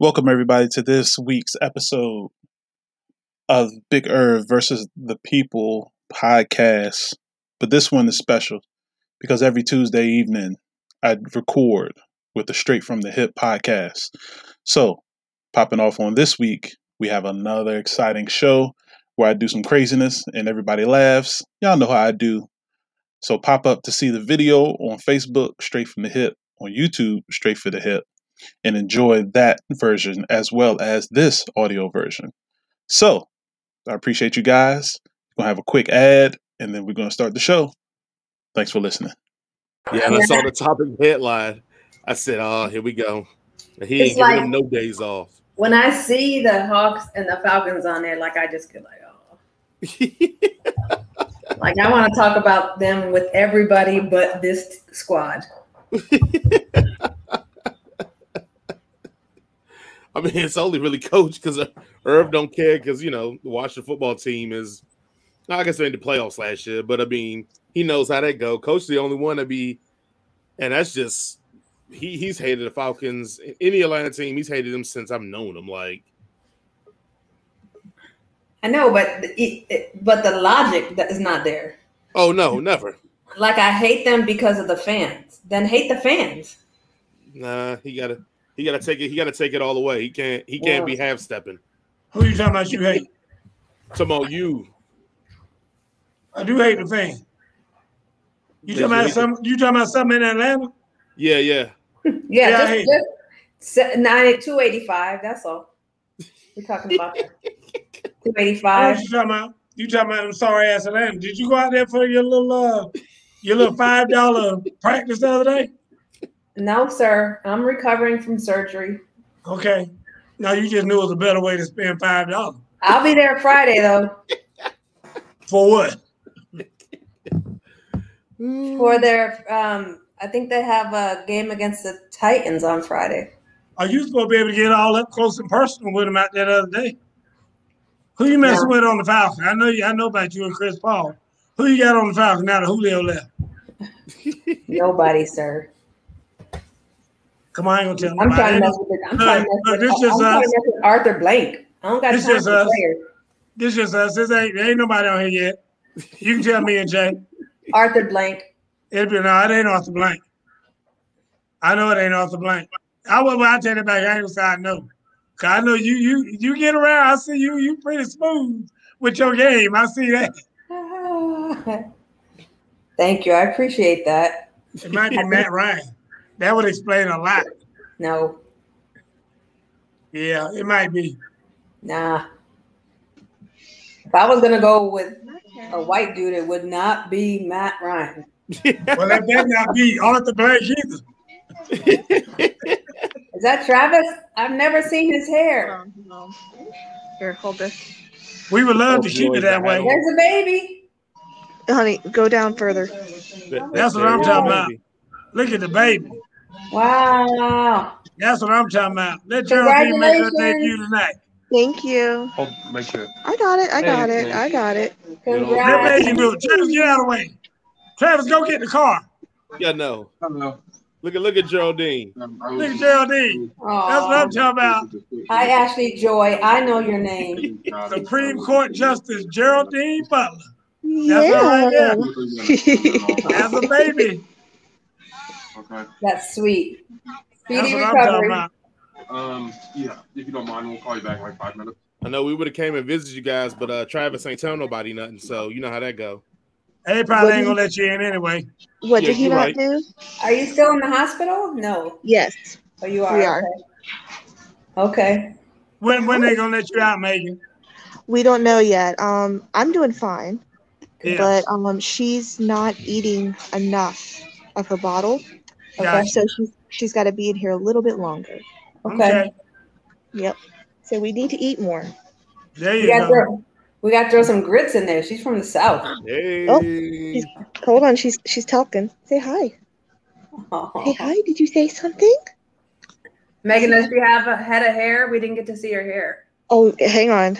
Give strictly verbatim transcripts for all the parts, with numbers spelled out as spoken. Welcome, everybody, to this week's episode of Big Irv versus the People podcast. But this one is special because every Tuesday evening I record with the Straight From The Hip podcast. So popping off on this week, we have another exciting show where I do some craziness and everybody laughs. Y'all know how I do. So pop up to see the video on Facebook, Straight From The Hip, on YouTube, Straight For The Hip, and enjoy that version as well as this audio version. So I appreciate you guys. We're gonna have a quick ad and then we're gonna start the show. Thanks for listening. Yeah, and I saw the topic headline. I said, oh, here we go. He ain't like, giving him no days off. When I see the Hawks and the Falcons on there, like I just feel like, oh. Like I want to talk about them with everybody but this squad. I mean, it's only really coach because Irv don't care because, you know, the Washington football team is, I guess they're in the playoffs last year, but I mean, he knows how that go. Coach the only one to be, and that's just, he he's hated the Falcons. Any Atlanta team, he's hated them since I've known him. Like, I know, but it, it, but the logic that is not there. Oh, no, never. Like, I hate them because of the fans. Then hate the fans. Nah, he got to. He gotta take it. He gotta take it all the way. He can't. He can't be half stepping. Who you talking about? You hate? Talking about you. I do hate the fans. You talking about some? You talking about something in Atlanta? Yeah, yeah. yeah, yeah. Just, just nine two eighty-five. That's all. We're talking about two eighty-five. You talking about? You talking about them sorry ass Atlanta? Did you go out there for your little uh, your little five dollar practice the other day? No, sir. I'm recovering from surgery. Okay. Now you just knew it was a better way to spend five dollars. I'll be there Friday, though. For what? For their, um, I think they have a game against the Titans on Friday. Are you supposed to be able to get all up close and personal with them out there the other day? Who you messing no. with on the Falcons? I know you. I know about you and Chris Paul. Who you got on the Falcons now that Julio left? Nobody, sir. Come on, I ain't gonna tell I'm trying to mess with it. I'm trying to mess with, I'm trying to mess with Arthur Blank. I don't got time for players. This is us. This ain't there ain't nobody on here yet. You can tell me and Jay. Arthur Blank. It'd be no, it ain't Arthur Blank. I know it ain't Arthur Blank. I will I tell you back, I ain't gonna say I know. Cause I know you you you get around, I see you you pretty smooth with your game. I see that. Thank you. I appreciate that. It might be Matt Ryan. That would explain a lot. No. Yeah, it might be. Nah. If I was going to go with a white dude, it would not be Matt Ryan. Well, that better not be Arthur Blank either. Is that Travis? I've never seen his hair. No, no. Here, hold this. We would love oh, to keep it that way. There's a baby. Honey, go down further. That's what I'm talking about. Look at the baby. Wow. That's what I'm talking about. Let your baby make her debut tonight. Thank you. Oh, make sure. I got it. I got hey, it. Hey. I got it. Congrats. Travis, get out of the way. Travis, go get the car. Yeah, no. I don't know. Look at look at Geraldine. Look at Geraldine. Aww. That's what I'm talking about. Hi, Ashley Joy. I know your name. Supreme Court Justice Geraldine Butler. That's yeah. That's a baby. Okay. That's sweet. Speedy recovery. Um, yeah, if you don't mind, we'll call you back in like five minutes. I know we would have came and visited you guys, but uh, Travis ain't telling nobody nothing, so you know how that go. They probably ain't gonna let you in anyway. What did he not do? Are you still in the hospital? No. Yes. Oh, you are. We are. Okay. When when they gonna let you out, Megan? We don't know yet. Um, I'm doing fine, yeah. but um, she's not eating enough of her bottle. Okay, gotcha. So she's she's got to be in here a little bit longer. Okay. okay. Yep. So we need to eat more. There you we go. Gotta throw, we got to throw some grits in there. She's from the South. Hey. Oh, she's, hold on. She's she's talking. Say hi. Aww. Hey, hi. Did you say something? Megan, does she have a head of hair? We didn't get to see her hair. Oh, hang on.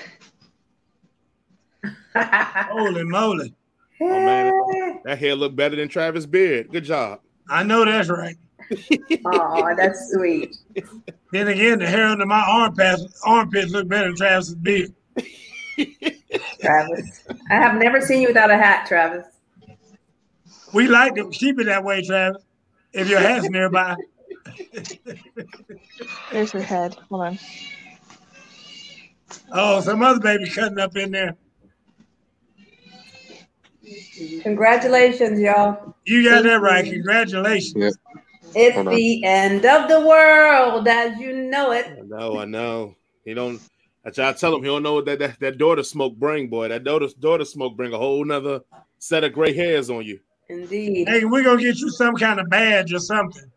Holy moly. Oh, man. That hair looked better than Travis' beard. Good job. I know that's right. Oh, that's sweet. Then again, the hair under my armpits armpits look better than Travis's beard. Travis, I have never seen you without a hat, Travis. We like to keep it that way, Travis. If your hat's nearby. There's your head. Hold on. Oh, some other baby cutting up in there. Congratulations, y'all. You got that right. Congratulations. Yep. It's Hold the on. end of the world as you know it. I know, I know. He don't I tell him he don't know what that, that, that daughter smoke bring, boy. That daughter daughter smoke bring a whole nother set of gray hairs on you. Indeed. Hey, we're gonna get you some kind of badge or something.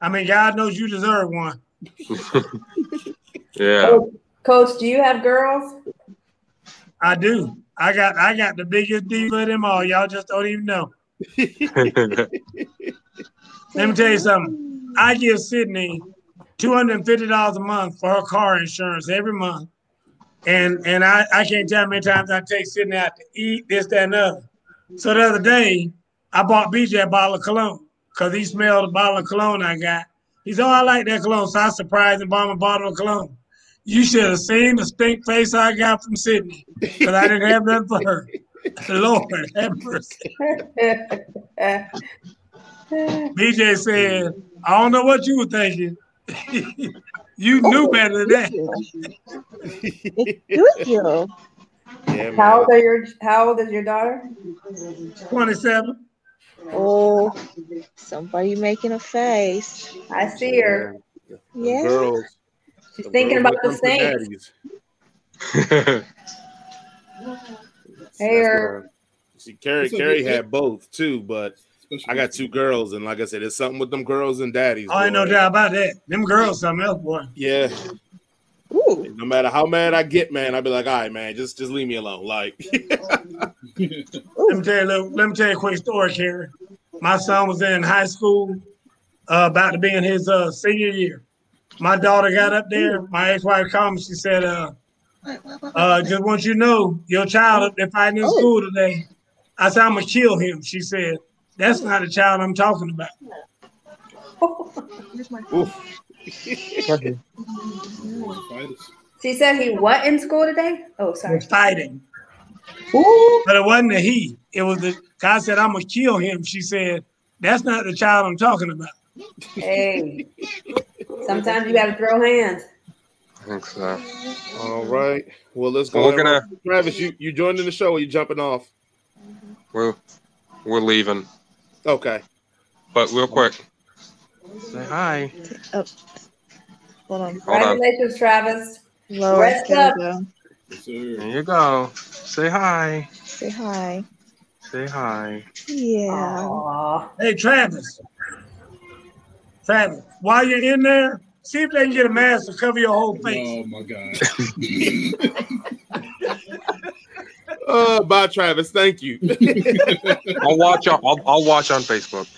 I mean, God knows you deserve one. Yeah. Oh, Coach, do you have girls? I do. I got I got the biggest diva of them all. Y'all just don't even know. Let me tell you something. I give Sydney two hundred fifty dollars a month for her car insurance every month. And and I, I can't tell how many times I take Sydney out to eat, this, that, and the other. So the other day, I bought B J a bottle of cologne because he smelled a bottle of cologne I got. He said, oh, I like that cologne. So I surprised and bought him a bottle of cologne. You should have seen the stink face I got from Sydney because I didn't have nothing for her. Lord, have mercy. B J said, I don't know what you were thinking. You knew oh, better than that. It's you. Yeah, how, old are your, how old is your daughter? twenty-seven. Oh, somebody making a face. I see her. Yeah. yeah. Girls. She's the thinking about the Saints. Hey, Earl. See, Carrie, Carrie had both, too, but I got two girls, and like I said, it's something with them girls and daddies. Oh, I ain't no doubt about that. Them girls, something else, boy. Yeah. Ooh. No matter how mad I get, man, I'd be like, all right, man, just just leave me alone. Like, let me tell you, let me tell you a quick story, Karen. My son was in high school, uh, about to be in his uh, senior year. My daughter got up there. My ex-wife called me. She said, uh, uh, just want you to know, your child up there fighting in oh. school today. I said, I'm going to kill him. She said, that's not the child I'm talking about. She said he what in school today? Oh, sorry. We're fighting. Ooh. But it wasn't a he. It was the guy said, I'm going to kill him. She said, that's not the child I'm talking about. Hey. Sometimes you got to throw hands. Thanks, sir. All right. Well, let's go. Gonna, Travis, you, you joining the show or you jumping off? We're, we're leaving. Okay. But real quick. Say hi. Oh. Hold on. Congratulations, Travis. Hello. Rest up. Go. There you go. Say hi. Say hi. Say hi. Yeah. Aww. Hey, Travis. Travis, while you're in there, see if they can get a mask to cover your whole face. Oh, my God. uh, bye, Travis. Thank you. I'll watch on, I'll, I'll watch on Facebook.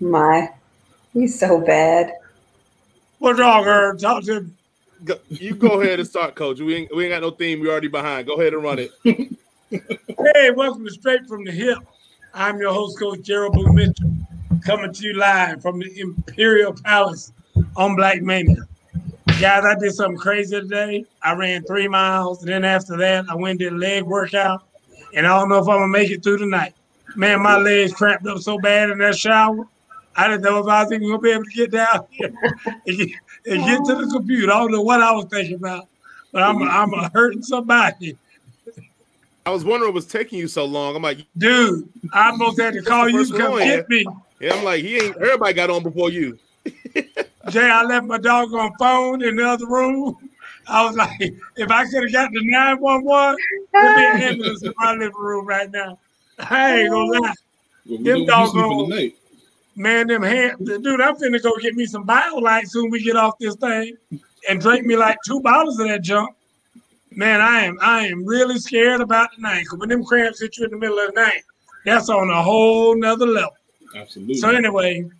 My, he's so bad. What's wrong, Herb? Talk to him. Go, you go ahead and start, Coach. We ain't, we ain't got no theme. We're already behind. Go ahead and run it. Hey, welcome to Straight From The Hip. I'm your host, Coach Gerald Blue Mitchell, coming to you live from the Imperial Palace on Black Mania. Guys, I did something crazy today. I ran three miles, and then after that, I went and did a leg workout, and I don't know if I'm going to make it through tonight. Man, my legs cramped up so bad in that shower, I didn't know if I was even going to be able to get down here and get, and get to the computer. I don't know what I was thinking about, but I'm, I'm hurting somebody. I was wondering what was taking you so long. I'm like, dude, I almost had to call you to come one. get me. Yeah, I'm like, he ain't. Everybody got on before you. Jay, I left my dog on phone in the other room. I was like, if I could have got the nine one one, there'd be an ambulance in my living room right now. I ain't gonna lie. Well, we them doggone, man, them hands. Dude, I'm finna go get me some BioLite soon we get off this thing and drink me like two bottles of that junk. Man, I am I am really scared about tonight. Because when them cramps hit you in the middle of the night, that's on a whole nother level. Absolutely. So anyway,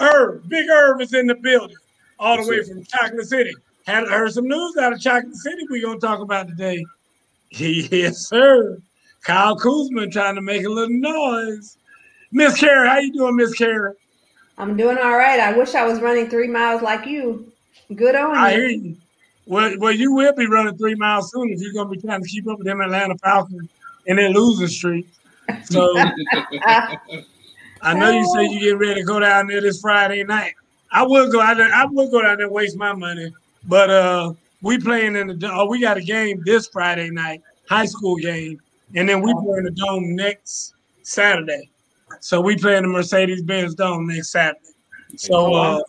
Irv, Big Irv is in the building, all the that's way it. from Chocolate City. Had heard some news out of Chocolate City we're going to talk about today. Yes, sir. Kyle Kuzma trying to make a little noise. Miss Kara, how you doing, Miss Kara? I'm doing all right. I wish I was running three miles like you. Good on you. I hear you. Well, well, you will be running three miles soon if you're going to be trying to keep up with them Atlanta Falcons and their losing streak. So I know you said you get ready to go down there this Friday night. I would go out there. I would go down there and waste my money. But uh, we playing in the oh, we got a game this Friday night, high school game, and then we play in the Dome next Saturday. So we play in the Mercedes-Benz Dome next Saturday. So, uh,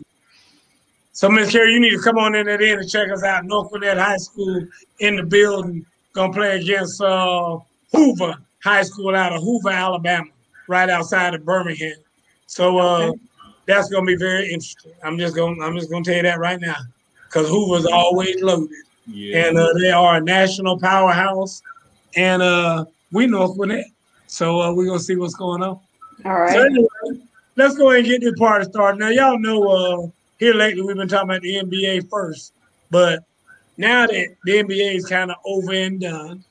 so Miss Carrie, you need to come on in at the end and check us out. North Gwinnett High School in the building, gonna play against uh, Hoover High School out of Hoover, Alabama, right outside of Birmingham. So uh, that's gonna be very interesting. I'm just gonna I'm just gonna tell you that right now, because Hoover's always loaded, yeah. and uh, they are a national powerhouse, and uh, we North Gwinnett. So uh, we're gonna see what's going on. All right. So anyway, let's go ahead and get this party started. Now, y'all know uh, here lately we've been talking about the N B A first, but now that the N B A is kind of over and done,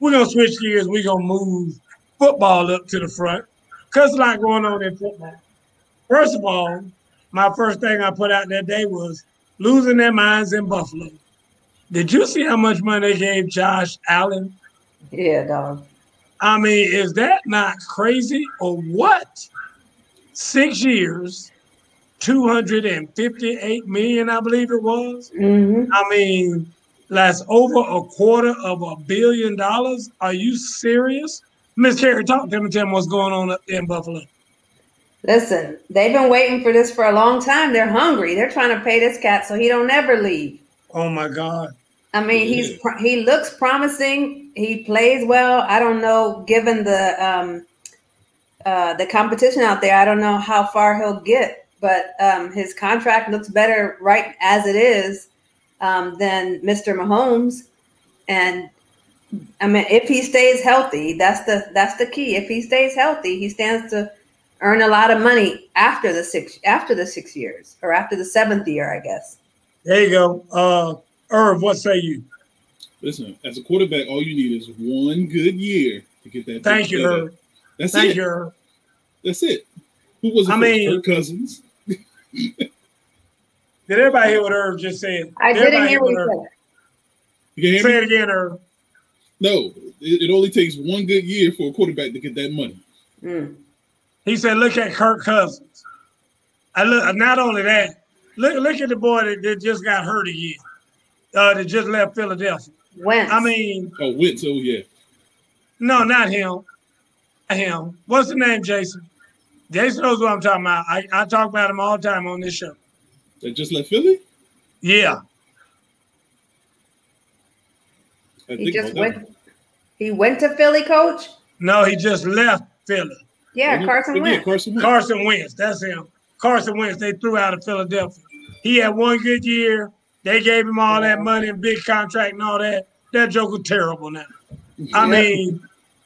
we're going to switch gears. We're going to move football up to the front because there's a lot going on in football. First of all, my first thing I put out that day was losing their minds in Buffalo. Did you see how much money they gave Josh Allen? Yeah, dog. I mean, is that not crazy or what? Six years, two hundred fifty-eight million dollars, I believe it was. Mm-hmm. I mean, that's over a quarter of a billion dollars. Are you serious? Miss Carrie, talk to me and tell me what's going on up there in Buffalo. Listen, they've been waiting for this for a long time. They're hungry. They're trying to pay this cat so he don't ever leave. Oh, my God. I mean, he's he looks promising. He plays well. I don't know, given the um, uh, the competition out there, I don't know how far he'll get. But um, his contract looks better right as it is um, than Mister Mahomes. And I mean, if he stays healthy, that's the that's the key. If he stays healthy, he stands to earn a lot of money after the six after the six years or after the seventh year, I guess. There you go. Uh Irv, what say you? Listen, as a quarterback, all you need is one good year to get that. Thank you, Irv. That's Thank it. you, Irv. That's it. Who was it? I mean, Kirk Cousins. Did everybody hear what Irv just said? I did didn't hear what he said. Say it again, Irv. No, it, it only takes one good year for a quarterback to get that money. Mm. He said, "Look at Kirk Cousins." I look. Not only that, look look at the boy that, that just got hurt again. Uh, that just left Philadelphia. Wentz. I mean, oh, Wentz, oh, yeah. No, not him. Not him. What's the name, Jason? Jason knows what I'm talking about. I, I talk about him all the time on this show. That just left Philly? Yeah. I he think just went. He went to Philly, Coach? No, he just left Philly. Yeah, well, Carson Wentz. Yeah, Carson Wentz. Carson Wentz. That's him. Carson Wentz. They threw out of Philadelphia. He had one good year. They gave him all that money and big contract and all that. That joke was terrible now. Yeah. I mean,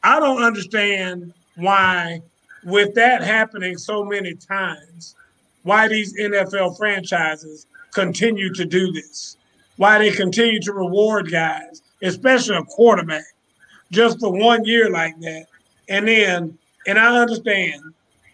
I don't understand why, with that happening so many times, why these N F L franchises continue to do this, why they continue to reward guys, especially a quarterback, just for one year like that. And then, and I understand,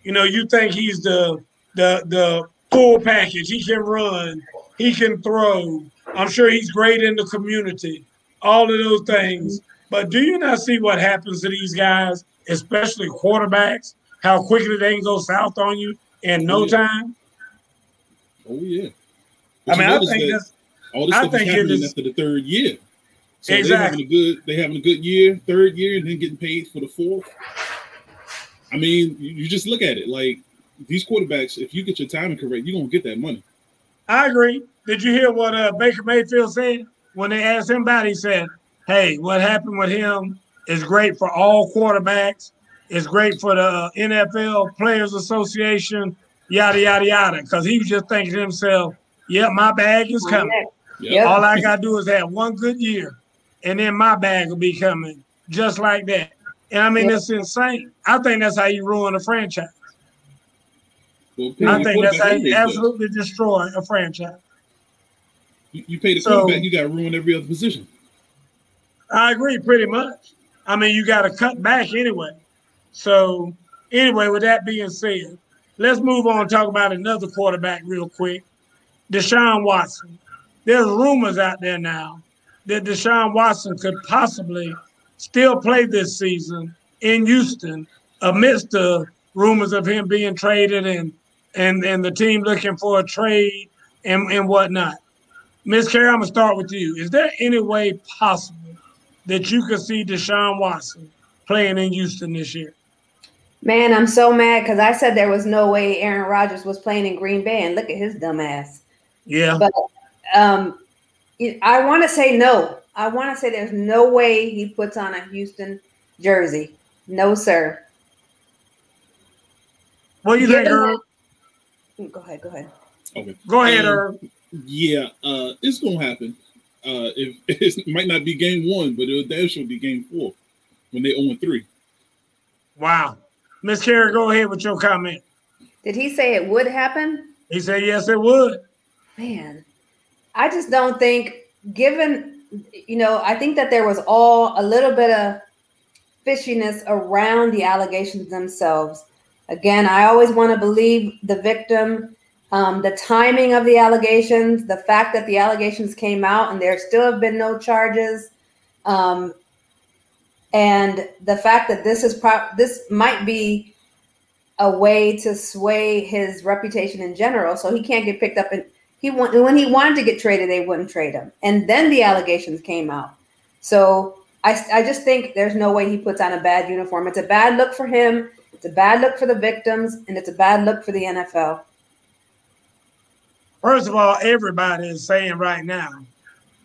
you know, you think he's the the the full package. He can run. He can throw. I'm sure he's great in the community, all of those things. But do you not see what happens to these guys, especially quarterbacks, how quickly they can go south on you in no oh, yeah. time? Oh, yeah. But I mean, I think that that's – all this I stuff think is happening is, after the third year. So exactly. They're having, a good, they're having a good year, third year, and then getting paid for the fourth. I mean, you, you just look at it. Like, these quarterbacks, if you get your timing correct, you're going to get that money. I agree. Did you hear what uh, Baker Mayfield said when they asked him about it? He said, hey, what happened with him is great for all quarterbacks. It's great for the N F L Players Association, yada, yada, yada, because he was just thinking to himself, yeah, my bag is coming. Yep. All I got to do is have one good year, and then my bag will be coming just like that. And, I mean, yep. It's insane. I think that's how you ruin a franchise. Well, I think that's how you absolutely though. destroy a franchise. You, you pay the so, quarterback, you got to ruin every other position. I agree, pretty much. I mean, you got to cut back anyway. So, Anyway, with that being said, let's move on and talk about another quarterback real quick, Deshaun Watson. There's rumors out there now that Deshaun Watson could possibly still play this season in Houston amidst the rumors of him being traded and and, and the team looking for a trade and, and whatnot. Miz Kara, I'm going to start with you. Is there any way possible that you could see Deshaun Watson playing in Houston this year? Man, I'm so mad because I said there was no way Aaron Rodgers was playing in Green Bay, and look at his dumb ass. Yeah. But um, I want to say no. I want to say there's no way he puts on a Houston jersey. No, sir. What do you think, Irv? Go ahead, go ahead. Okay. Go ahead, Irv. Um, yeah, uh, it's going to happen. Uh, if, it might not be game one, but it'll definitely be game four when they oh and three. Wow. Miz Kara, go ahead with your comment. Did he say it would happen? He said, yes, it would. Man, I just don't think, given, you know, I think that there was all a little bit of fishiness around the allegations themselves. Again, I always want to believe the victim, um, the timing of the allegations, the fact that the allegations came out and there still have been no charges. Um, And the fact that this is pro- this might be a way to sway his reputation in general, so he can't get picked up. And he want- when he wanted to get traded, they wouldn't trade him. And then the allegations came out. So I, I just think there's no way he puts on a bad uniform. It's a bad look for him. It's a bad look for the victims, and it's a bad look for the N F L. First of all, everybody is saying right now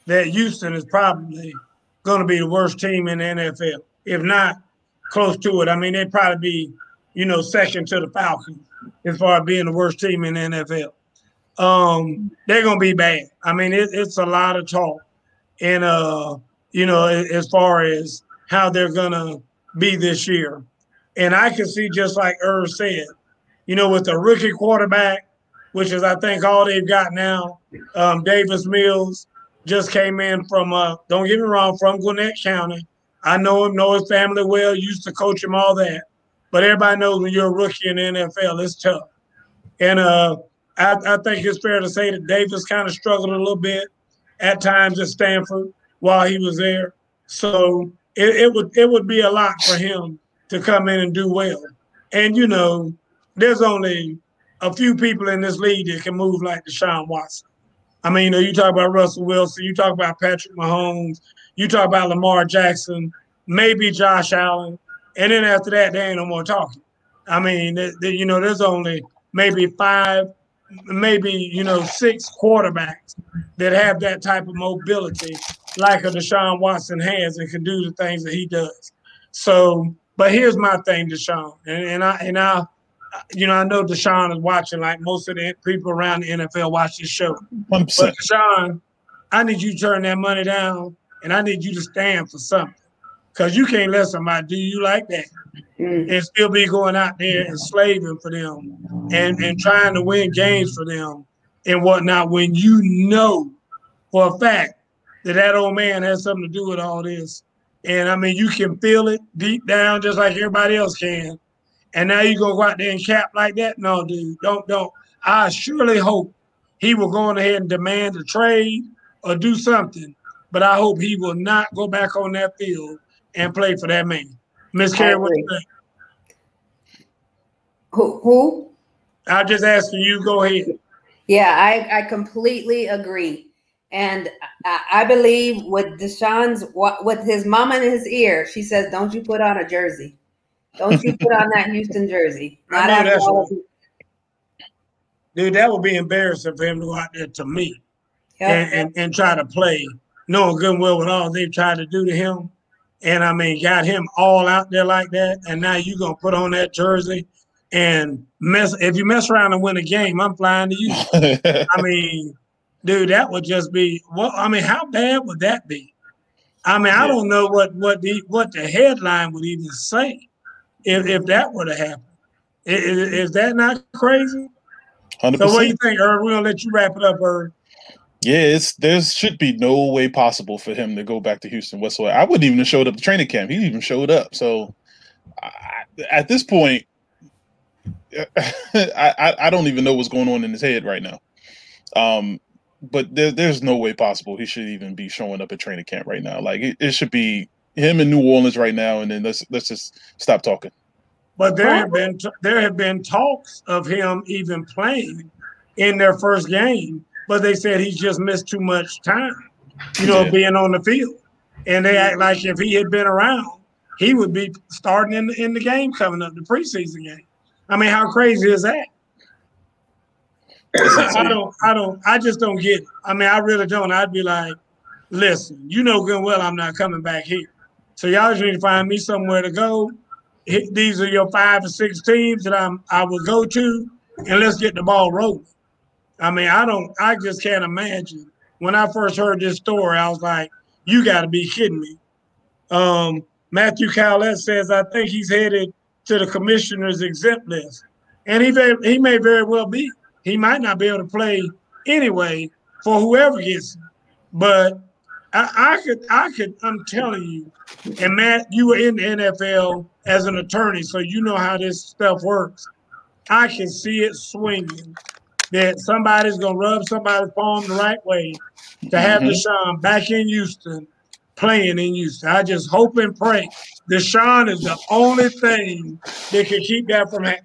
that Houston is probably – going to be the worst team in the N F L, if not close to it. I mean, they'd probably be, you know, second to the Falcons as far as being the worst team in the N F L. Um, they're going to be bad. I mean, it, it's a lot of talk, and uh, you know, as far as how they're going to be this year. And I can see, just like Irv said, you know, with the rookie quarterback, which is I think all they've got now, um, Davis Mills. Just came in from, uh, don't get me wrong, from Gwinnett County. I know him, know his family well, used to coach him, all that. But everybody knows when you're a rookie in the N F L, it's tough. And uh, I, I think it's fair to say that Davis kind of struggled a little bit at times at Stanford while he was there. So it, it would it would be a lot for him to come in and do well. And, you know, there's only a few people in this league that can move like Deshaun Watson. I mean, you know, you talk about Russell Wilson, you talk about Patrick Mahomes, you talk about Lamar Jackson, maybe Josh Allen, and then after that, there ain't no more talking. I mean, th- th- you know, there's only maybe five, maybe, you know, six quarterbacks that have that type of mobility like a Deshaun Watson has and can do the things that he does. So, but here's my thing, Deshaun, and, and I and I, you know, I know Deshaun is watching, like most of the people around the N F L watch this show. But Deshaun, I need you to turn that money down, and I need you to stand for something, because you can't let somebody do you like that and still be going out there and slaving for them and, and trying to win games for them and whatnot when you know for a fact that that old man has something to do with all this. And, I mean, you can feel it deep down just like everybody else can. And now you gonna go out there and cap like that? No, dude, don't, don't. I surely hope he will go on ahead and demand a trade or do something, but I hope he will not go back on that field and play for that man. Miz Karen, what do you think? Who? Who? I'm just asking you. Go ahead. Yeah, I, I completely agree, and I, I believe with Deshaun's, with his mama in his ear, she says, "Don't you put on a jersey." Don't you put on that Houston jersey. Not I know that's all right. Dude, that would be embarrassing for him to go out there to me yep. and, and, and try to play, knowing good and well with all they've tried to do to him. And, I mean, got him all out there like that, and now you're going to put on that jersey and mess. If you mess around and win a game, I'm flying to you. I mean, dude, that would just be well, – I mean, how bad would that be? I mean, yeah. I don't know what, what, the, what the headline would even say. If, if that were to happen, is, is that not crazy? one hundred percent. So what do you think, Irv? We're going to let you wrap it up, Irv. Yeah, it's, there should be no way possible for him to go back to Houston whatsoever. I wouldn't even have showed up to training camp. He even showed up. So I, at this point, I, I don't even know what's going on in his head right now. Um, but there, there's no way possible he should even be showing up at training camp right now. Like it, it should be him in New Orleans right now, and then let's let's just stop talking. But there have been there have been talks of him even playing in their first game, but they said he's just missed too much time, you know, yeah. being on the field. And they act like if he had been around, he would be starting in the, in the game coming up, the preseason game. I mean, how crazy is that? I don't, I don't, I just don't get it. I mean, I really don't. I'd be like, listen, you know good and well I'm not coming back here. So y'all just need to find me somewhere to go. These are your five or six teams that I'm, I will go to, and let's get the ball rolling. I mean, I don't, I just can't imagine. When I first heard this story, I was like, you got to be kidding me. Um, Matthew Cowlett says, I think he's headed to the commissioner's exempt list. And he may, he may very well be. He might not be able to play anyway for whoever gets him. But I, I could, I could, I'm telling you, and Matt, you were in the N F L as an attorney, so you know how this stuff works. I can see it swinging that somebody's going to rub somebody's palm the right way to have mm-hmm. Deshaun back in Houston, playing in Houston. I just hope and pray. Deshaun is the only thing that can keep that from happening.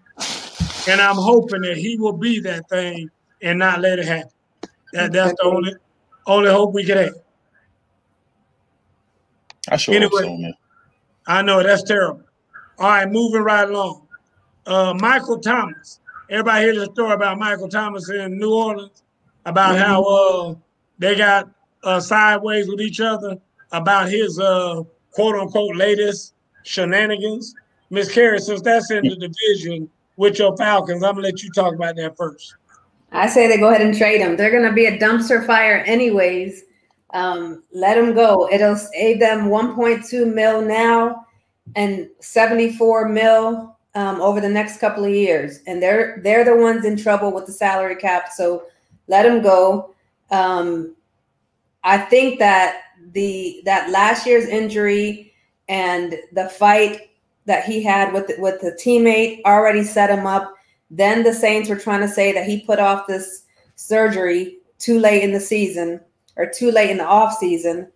And I'm hoping that he will be that thing and not let it happen. That, that's the only only hope we can have. I sure anyway, hope so, man. I know, that's terrible. All right, moving right along. Uh, Michael Thomas. Everybody hears the story about Michael Thomas in New Orleans, about mm-hmm. how uh, they got uh, sideways with each other, about his uh, quote-unquote latest shenanigans. Miss Carrie, since that's in the division with your Falcons, I'm going to let you talk about that first. I say they go ahead and trade him. They're going to be a dumpster fire anyways. Um, let him go. It'll save them one point two mil now and seventy-four mil um, over the next couple of years. And they're they're the ones in trouble with the salary cap, so let him go. Um, I think that the that last year's injury and the fight that he had with with the teammate already set him up. Then the Saints were trying to say that he put off this surgery too late in the season or too late in the off season,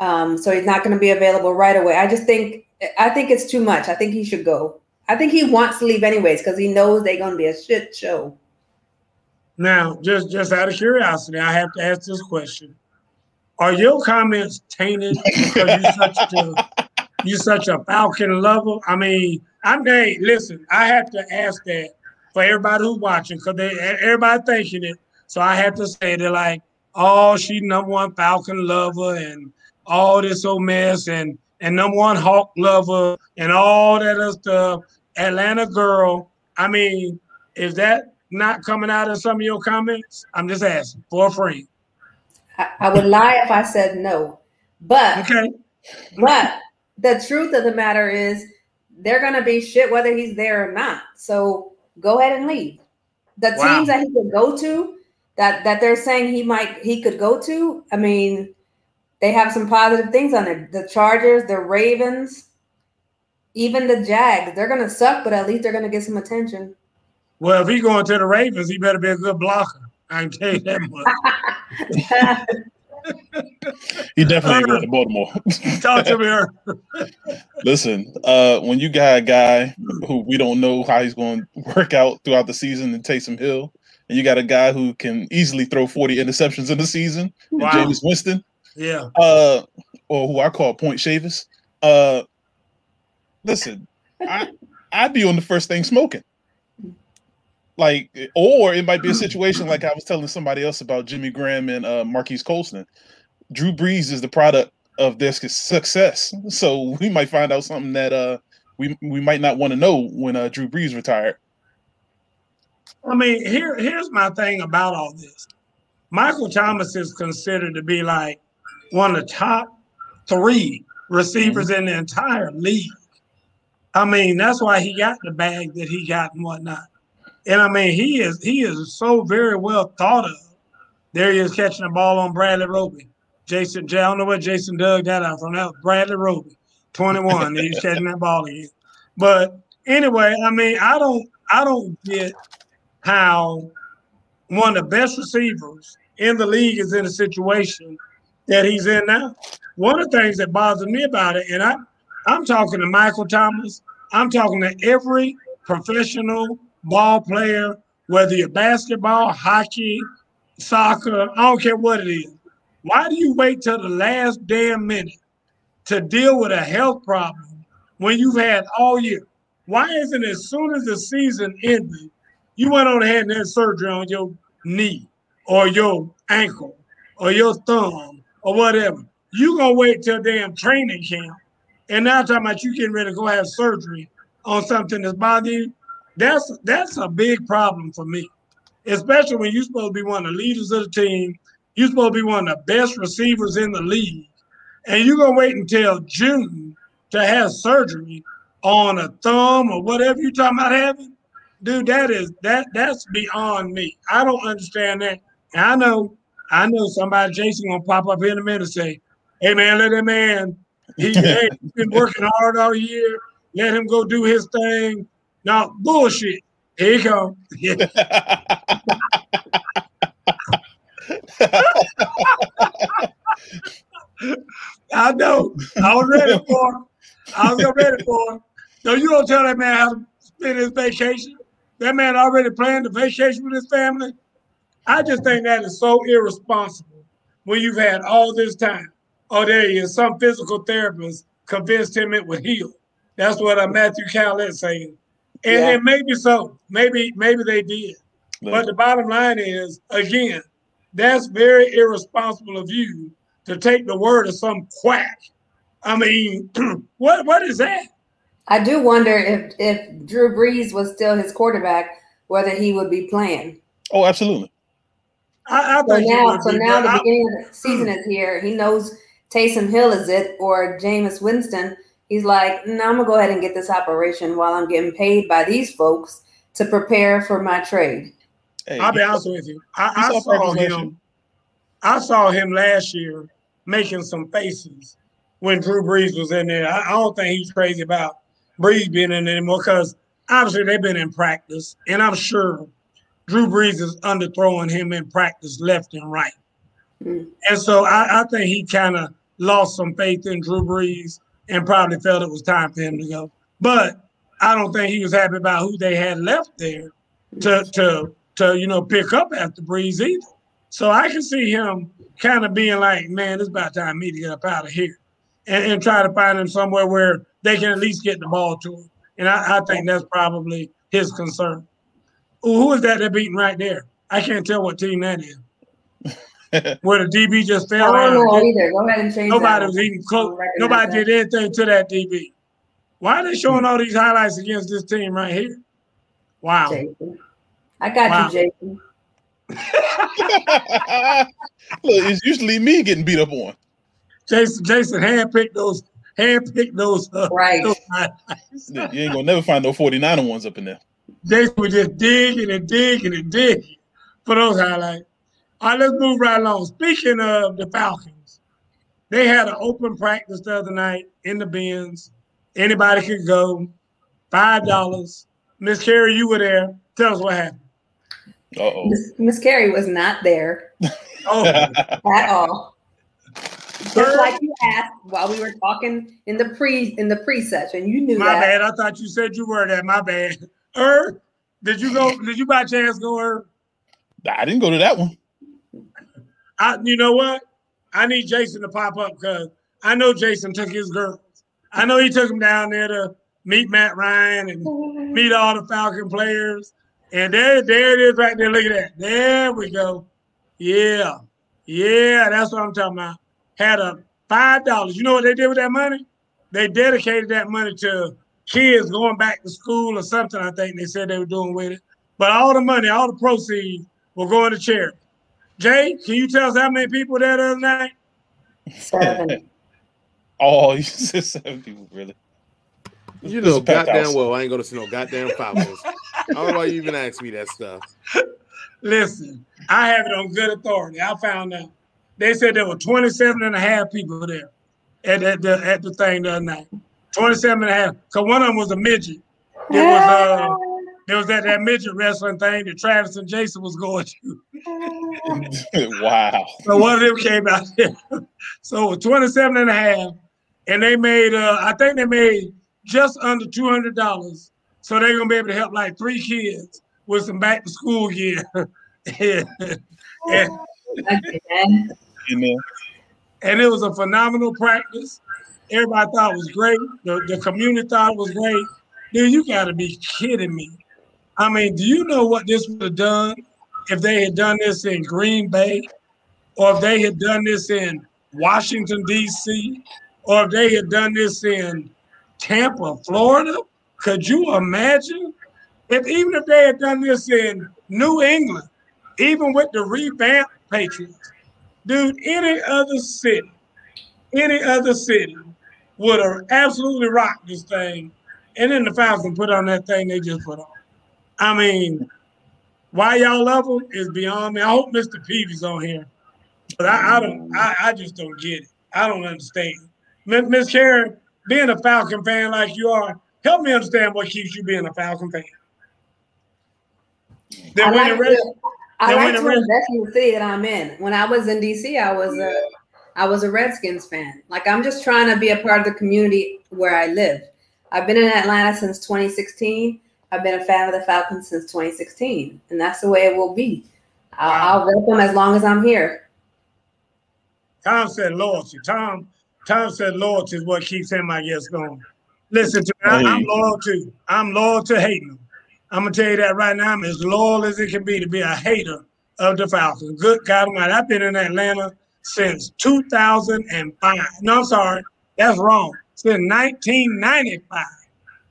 um, so he's not going to be available right away. I just think I think it's too much. I think he should go. I think he wants to leave anyways because he knows they're going to be a shit show. Now, just just out of curiosity, I have to ask this question: are your comments tainted because you're such a You're such a Falcon lover. I mean, I'm hey, listen, I have to ask that for everybody who's watching because they everybody thinking it. So I have to say they're like, oh, she's number one Falcon lover and all this old mess and, and number one Hawk lover and all that other stuff. Atlanta girl. I mean, is that not coming out in some of your comments? I'm just asking for a friend. I, I would lie if I said no. But okay. But the truth of the matter is they're going to be shit whether he's there or not. So go ahead and leave. The wow. teams that he could go to, that, that they're saying he might he could go to, I mean, they have some positive things on there. The Chargers, the Ravens, even the Jags, they're going to suck, but at least they're going to get some attention. Well, if he's going to the Ravens, he better be a good blocker. I can tell you that much. He definitely ain't going to Baltimore. Talk to me, Earl. Listen, uh, when you got a guy who we don't know how he's going to work out throughout the season and Taysom Hill, and you got a guy who can easily throw forty interceptions in the season, wow. James Winston, yeah, uh, or who I call Point Shavers. Uh, listen, I, I'd be on the first thing smoking. Like, or it might be a situation like I was telling somebody else about Jimmy Graham and uh, Marquise Colston. Drew Brees is the product of their success, so we might find out something that uh we we might not want to know when uh, Drew Brees retired. I mean, here here's my thing about all this. Michael Thomas is considered to be like one of the top three receivers mm-hmm. in the entire league. I mean, that's why he got the bag that he got and whatnot. And I mean, he is he is so very well thought of. There he is catching the ball on Bradley Roby. Jason, I don't know where Jason dug that out from. That was Bradley Roby, twenty-one. He's catching that ball again. But anyway, I mean, I don't, I don't get how one of the best receivers in the league is in a situation that he's in now. One of the things that bothers me about it, and I, I'm talking to Michael Thomas, I'm talking to every professional ball player, whether you're basketball, hockey, soccer, I don't care what it is. Why do you wait till the last damn minute to deal with a health problem when you've had all year? Why isn't it as soon as the season ended, you went on ahead and had surgery on your knee or your ankle or your thumb or whatever? You gonna wait till damn training camp, and now talking about you getting ready to go have surgery on something that's bothering you? That's that's a big problem for me, especially when you're supposed to be one of the leaders of the team. You're supposed to be one of the best receivers in the league, and you're gonna wait until June to have surgery on a thumb or whatever you're talking about having? Dude, that is that that's beyond me. I don't understand that. And I know, I know somebody, Jason, gonna pop up here in a minute and say, "Hey man, let that man. He, hey, he's been working hard all year. Let him go do his thing." No bullshit. Here he comes. I know. I was ready for him. I was ready for him. So you don't tell that man how to spend his vacation. That man already planned the vacation with his family. I just think that is so irresponsible when you've had all this time. Oh, there he is. Some physical therapist convinced him it would heal. That's what uh, Matthew Cowlett saying. And, yeah. and maybe so. Maybe maybe they did. No. But the bottom line is, again, that's very irresponsible of you to take the word of some quack. I mean, what what is that? I do wonder if, if Drew Brees was still his quarterback, whether he would be playing. Oh, absolutely. I, I so think now, so now the I, beginning of the season is here. He knows Taysom Hill is it or Jameis Winston. He's like, no, I'm going to go ahead and get this operation while I'm getting paid by these folks to prepare for my trade. Hey, I'll be honest with you. I, I saw him. I saw him last year making some faces when Drew Brees was in there. I, I don't think he's crazy about Brees being in there anymore because obviously they've been in practice, and I'm sure Drew Brees is underthrowing him in practice left and right. Mm. And so I, I think he kind of lost some faith in Drew Brees and probably felt it was time for him to go. But I don't think he was happy about who they had left there to to to you know pick up after Brees either. So I can see him kind of being like, man, it's about time me to get up out of here and, and try to find him somewhere where they can at least get the ball to him. And I, I think that's probably his concern. Ooh, who is that they're beating right there? I can't tell what team that is. Where the D B just fell I don't know out. Either. Go ahead and change Nobody that. was even close. Nobody that. did anything to that D B. Why are they showing all these highlights against this team right here? Wow. Jason. I got wow. you, Jason. Look, it's usually me getting beat up on. Jason, Jason, handpicked those, handpicked those. Uh, right. Those you ain't going to never find no forty-niner ones up in there. Jason was just digging and digging and digging for those highlights. All right, let's move right along. Speaking of the Falcons, they had an open practice the other night in the bins. Anybody could go. five dollars. Miss Carrie, you were there. Tell us what happened. Uh-oh. Miss Carrie was not there oh. at all. Just like you asked while we were talking in the pre in the pre session, you knew. My that. bad. I thought you said you were there. My bad. Er, did you go? Did you by chance go? Er, I didn't go to that one. I, you know what? I need Jason to pop up because I know Jason took his girls. I know he took them down there to meet Matt Ryan and meet all the Falcon players. And there, there it is right there. Look at that. There we go. Yeah. Yeah, that's what I'm talking about. Had a five dollars. You know what they did with that money? They dedicated that money to kids going back to school or something, I think they said they were doing with it. But all the money, all the proceeds were going to charity. Jay, can you tell us how many people there the other night? Seven. Oh, you said seven people, really? You know goddamn well I ain't going to see no goddamn Falcons. I don't know why you even asked me that stuff. Listen, I have it on good authority. I found out. They said there were twenty-seven and a half people there at, at, the, at the thing the other night. twenty-seven and a half. Because one of them was a midget. It was, uh, There was that, that midget wrestling thing that Travis and Jason was going to. Wow. So one of them came out there. So it was twenty-seven and a half, and they made, uh, I think they made just under two hundred dollars. So they're going to be able to help like three kids with some back to school gear. and, and, and it was a phenomenal practice. Everybody thought it was great. The, the community thought it was great. Dude, you got to be kidding me. I mean, do you know what this would have done if they had done this in Green Bay, or if they had done this in Washington, D C, or if they had done this in Tampa, Florida? Could you imagine? If even if they had done this in New England, even with the revamped Patriots, dude, any other city, any other city would have absolutely rocked this thing. And then the Falcons put on that thing they just put on. I mean, why y'all love them is beyond me. I hope Mister Peavy's on here, but I, I don't. I, I just don't get it. I don't understand. Miss Karen, being a Falcon fan like you are, help me understand what keeps you being a Falcon fan. They're I like winning to, I like to invest in the city that I'm in. When I was in D C, I was a I was a Redskins fan. Like, I'm just trying to be a part of the community where I live. I've been in Atlanta since twenty sixteen. I've been a fan of the Falcons since twenty sixteen, and that's the way it will be. I'll, I'll rep them as long as I'm here. Tom said loyalty. Tom Tom said loyalty is what keeps him, I guess, going. Listen to me. I, I'm loyal to. I'm loyal to hating them. I'm gonna tell you that right now. I'm as loyal as it can be to be a hater of the Falcons. Good God Almighty! I've been in Atlanta since two thousand five. No, I'm sorry, that's wrong. Since nineteen ninety-five,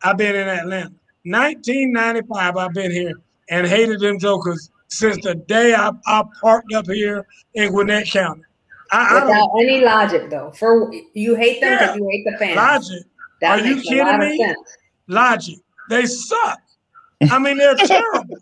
I've been in Atlanta. nineteen ninety-five, I've been here and hated them jokers since the day I, I parked up here in Gwinnett County. I, Without I any logic, though. For you hate them because yeah, you hate the fans. Logic. That Are you kidding me? Logic. They suck. I mean, they're terrible.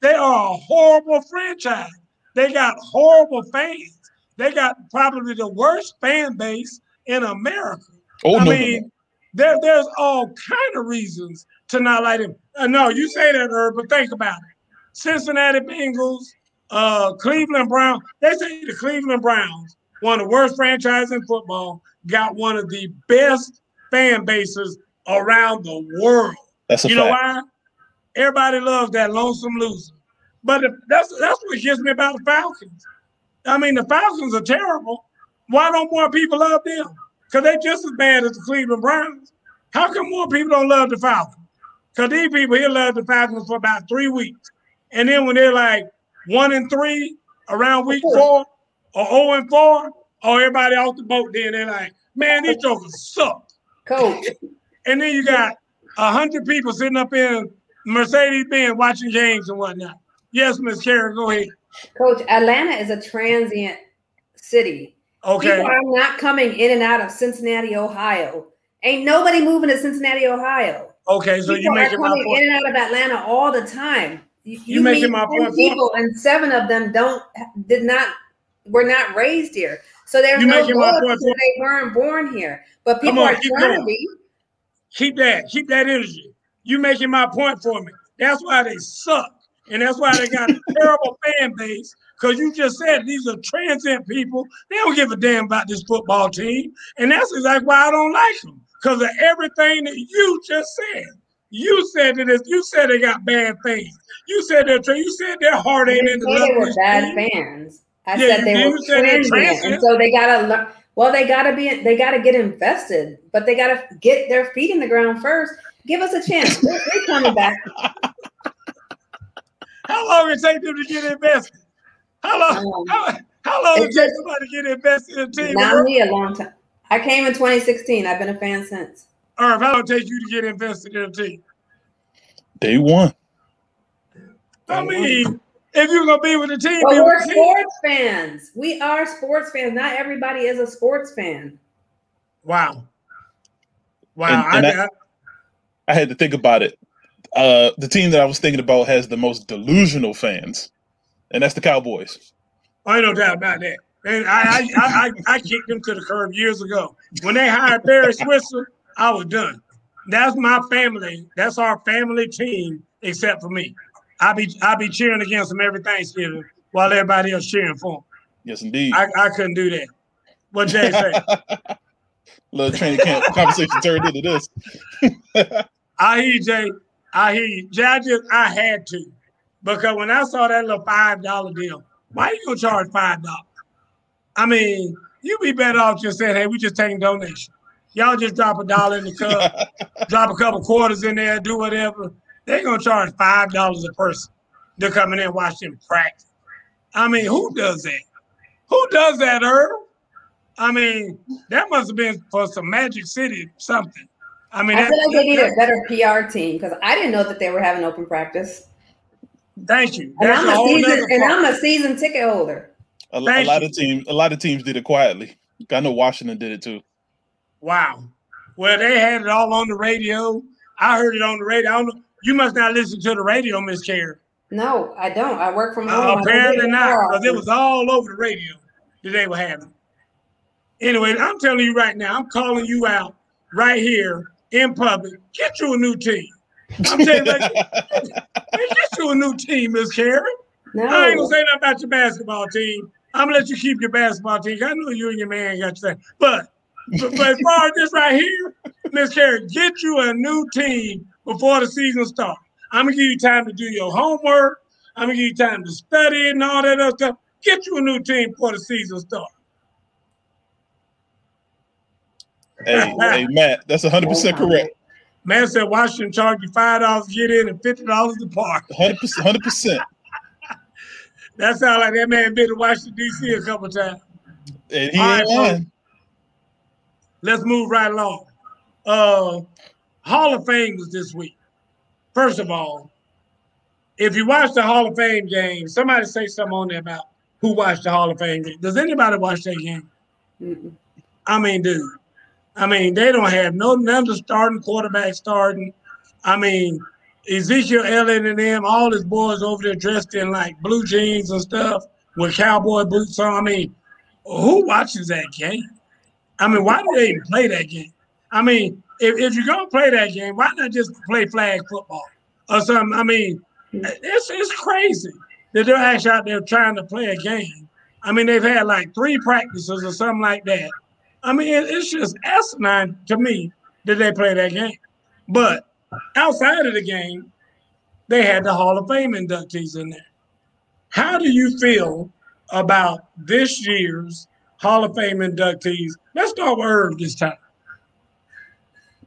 They are a horrible franchise. They got horrible fans. They got probably the worst fan base in America. Oh, I no. mean, there, there's all kind of reasons to not like him. Uh, no, you say that, Herb, but think about it. Cincinnati Bengals, uh, Cleveland Browns. They say the Cleveland Browns, one of the worst franchises in football, got one of the best fan bases around the world. That's a you fact. know why? Everybody loves that lonesome loser. But if, that's, that's what gets me about the Falcons. I mean, the Falcons are terrible. Why don't more people love them? Because they're just as bad as the Cleveland Browns. How come more people don't love the Falcons? Because these people here love the Falcons for about three weeks. And then when they're like one and three around week four or oh and four, oh, everybody off the boat then. They're like, man, these jokers suck. Cool. And then you got one hundred people sitting up in Mercedes-Benz watching games and whatnot. Yes, Miss Karen, go ahead. Coach, Atlanta is a transient city. Okay. People are not coming in and out of Cincinnati, Ohio. Ain't nobody moving to Cincinnati, Ohio. Okay, so people you making my point. People are coming in and out of Atlanta all the time. You, you, you making my point. People and seven of them don't did not were not raised here, so they're no making my point. They weren't born here, but people on, are keep trying to be. Keep that, keep that energy. You making my point for me. That's why they suck. And that's why they got a terrible fan base, because you just said these are transient people. They don't give a damn about this football team. And that's exactly why I don't like them, because of everything that you just said. You said that you said they got bad fans. You said that you said their heart ain't in the love. They were bad team. fans. I yeah, said they did. were transient. transient. And so they gotta learn. Well, they gotta be. They gotta get invested, but they gotta get their feet in the ground first. Give us a chance. We're coming back. How long it take them to get invested? How long? Um, how, how long it take somebody to get invested in a team? Not me, a long time. I came in twenty sixteen. I've been a fan since. Irv, how long it take you to get invested in a team? Day one. I Day mean, one. if you're gonna be with the team, well, we're sports team. fans. We are sports fans. Not everybody is a sports fan. Wow. Wow. And, and I, I, I had to think about it. Uh, the team that I was thinking about has the most delusional fans, and that's the Cowboys. I ain't no doubt about that. And I, I, I, I kicked them to the curb years ago. When they hired Barry Switzer, I was done. That's my family. That's our family team except for me. I be I be cheering against them every Thanksgiving while everybody else cheering for them. Yes, indeed. I, I couldn't do that. What Jay said. Little training camp conversation turned into this. I hear you, Jay. I hear you. Jay, I just I had to. Because when I saw that little five dollar deal, why are you going to charge five dollars? I mean, you'd be better off just saying, hey, we just taking donations. Y'all just drop a dollar in the cup, drop a couple quarters in there, do whatever. They're going to charge five dollars a person to come in there and watch them practice. I mean, who does that? Who does that, Earl? I mean, that must have been for some Magic City something. I mean, I feel like they need a better P R team because I didn't know that they were having open practice. Thank you. And I'm, a season, and I'm a season ticket holder. A, a lot you. of teams, a lot of teams did it quietly. I know Washington did it too. Wow. Well, they had it all on the radio. I heard it on the radio. I don't know. You must not listen to the radio, Miss Karen. No, I don't. I work from home. Uh, apparently not, because it was all over the radio that they were having. Anyway, I'm telling you right now, I'm calling you out right here in public. Get you a new team. I'm telling you, like, get you a new team, Miss Karen. No. I ain't gonna say nothing about your basketball team. I'm gonna let you keep your basketball team. I know you and your man got your thing. But, but, but as far as this right here, Miss Karen, get you a new team before the season starts. I'm gonna give you time to do your homework. I'm gonna give you time to study and all that other stuff. Get you a new team before the season starts. Hey, hey, Matt, that's one hundred percent correct. Man said Washington charge you five dollars to get in and fifty dollars to park. one hundred percent. That sounds like that man been to Washington, D C a couple times. And he ain't lying. Let's move right along. Uh, Hall of Fame was this week. First of all, if you watch the Hall of Fame game, somebody say something on there about who watched the Hall of Fame game. Does anybody watch that game? Mm-mm. I mean, dude. I mean, they don't have no none of the starting quarterbacks starting. I mean, Ezekiel Elliott and them, all his boys over there dressed in like blue jeans and stuff with cowboy boots on. I mean, who watches that game? I mean, why do they even play that game? I mean, if, if you're going to play that game, why not just play flag football or something? I mean, it's, it's crazy that they're actually out there trying to play a game. I mean, they've had like three practices or something like that. I mean, it's just asinine to me that they play that game. But outside of the game, they had the Hall of Fame inductees in there. How do you feel about this year's Hall of Fame inductees? Let's start with Irv this time.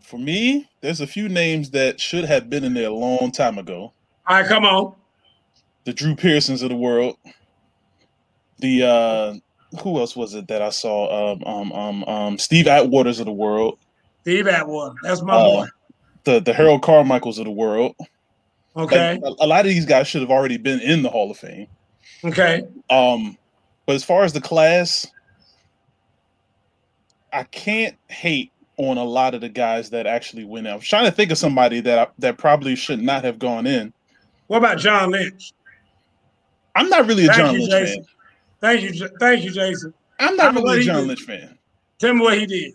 For me, there's a few names that should have been in there a long time ago. All right, come on. The Drew Pearsons of the world. The uh, – Who else was it that I saw? Um, um, um, um, Steve Atwaters of the world. Steve Atwater, that's my uh, boy. The the Harold Carmichaels of the world. Okay. Like, a, a lot of these guys should have already been in the Hall of Fame. Okay. Um, but as far as the class, I can't hate on a lot of the guys that actually went out. I'm trying to think of somebody that I, that probably should not have gone in. What about John Lynch? I'm not really a Thank John you, Lynch Jason. fan. Thank you, thank you, Jason. I'm not really a John Lynch fan. Tell me what he did.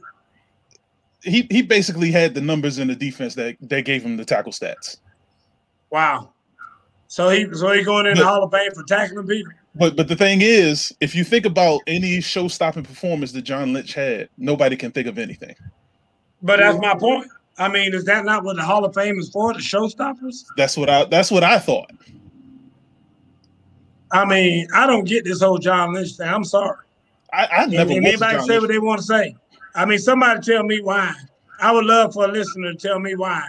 He he basically had the numbers in the defense that, that gave him the tackle stats. Wow. So he so he going in but, the Hall of Fame for tackling people. But but the thing is, if you think about any show-stopping performance that John Lynch had, nobody can think of anything. But that's my point. I mean, is that not what the Hall of Fame is for? The showstoppers? That's what I that's what I thought. I mean, I don't get this whole John Lynch thing. I'm sorry. I, I never. And anybody say what they want to say. I mean, somebody tell me why. I would love for a listener to tell me why.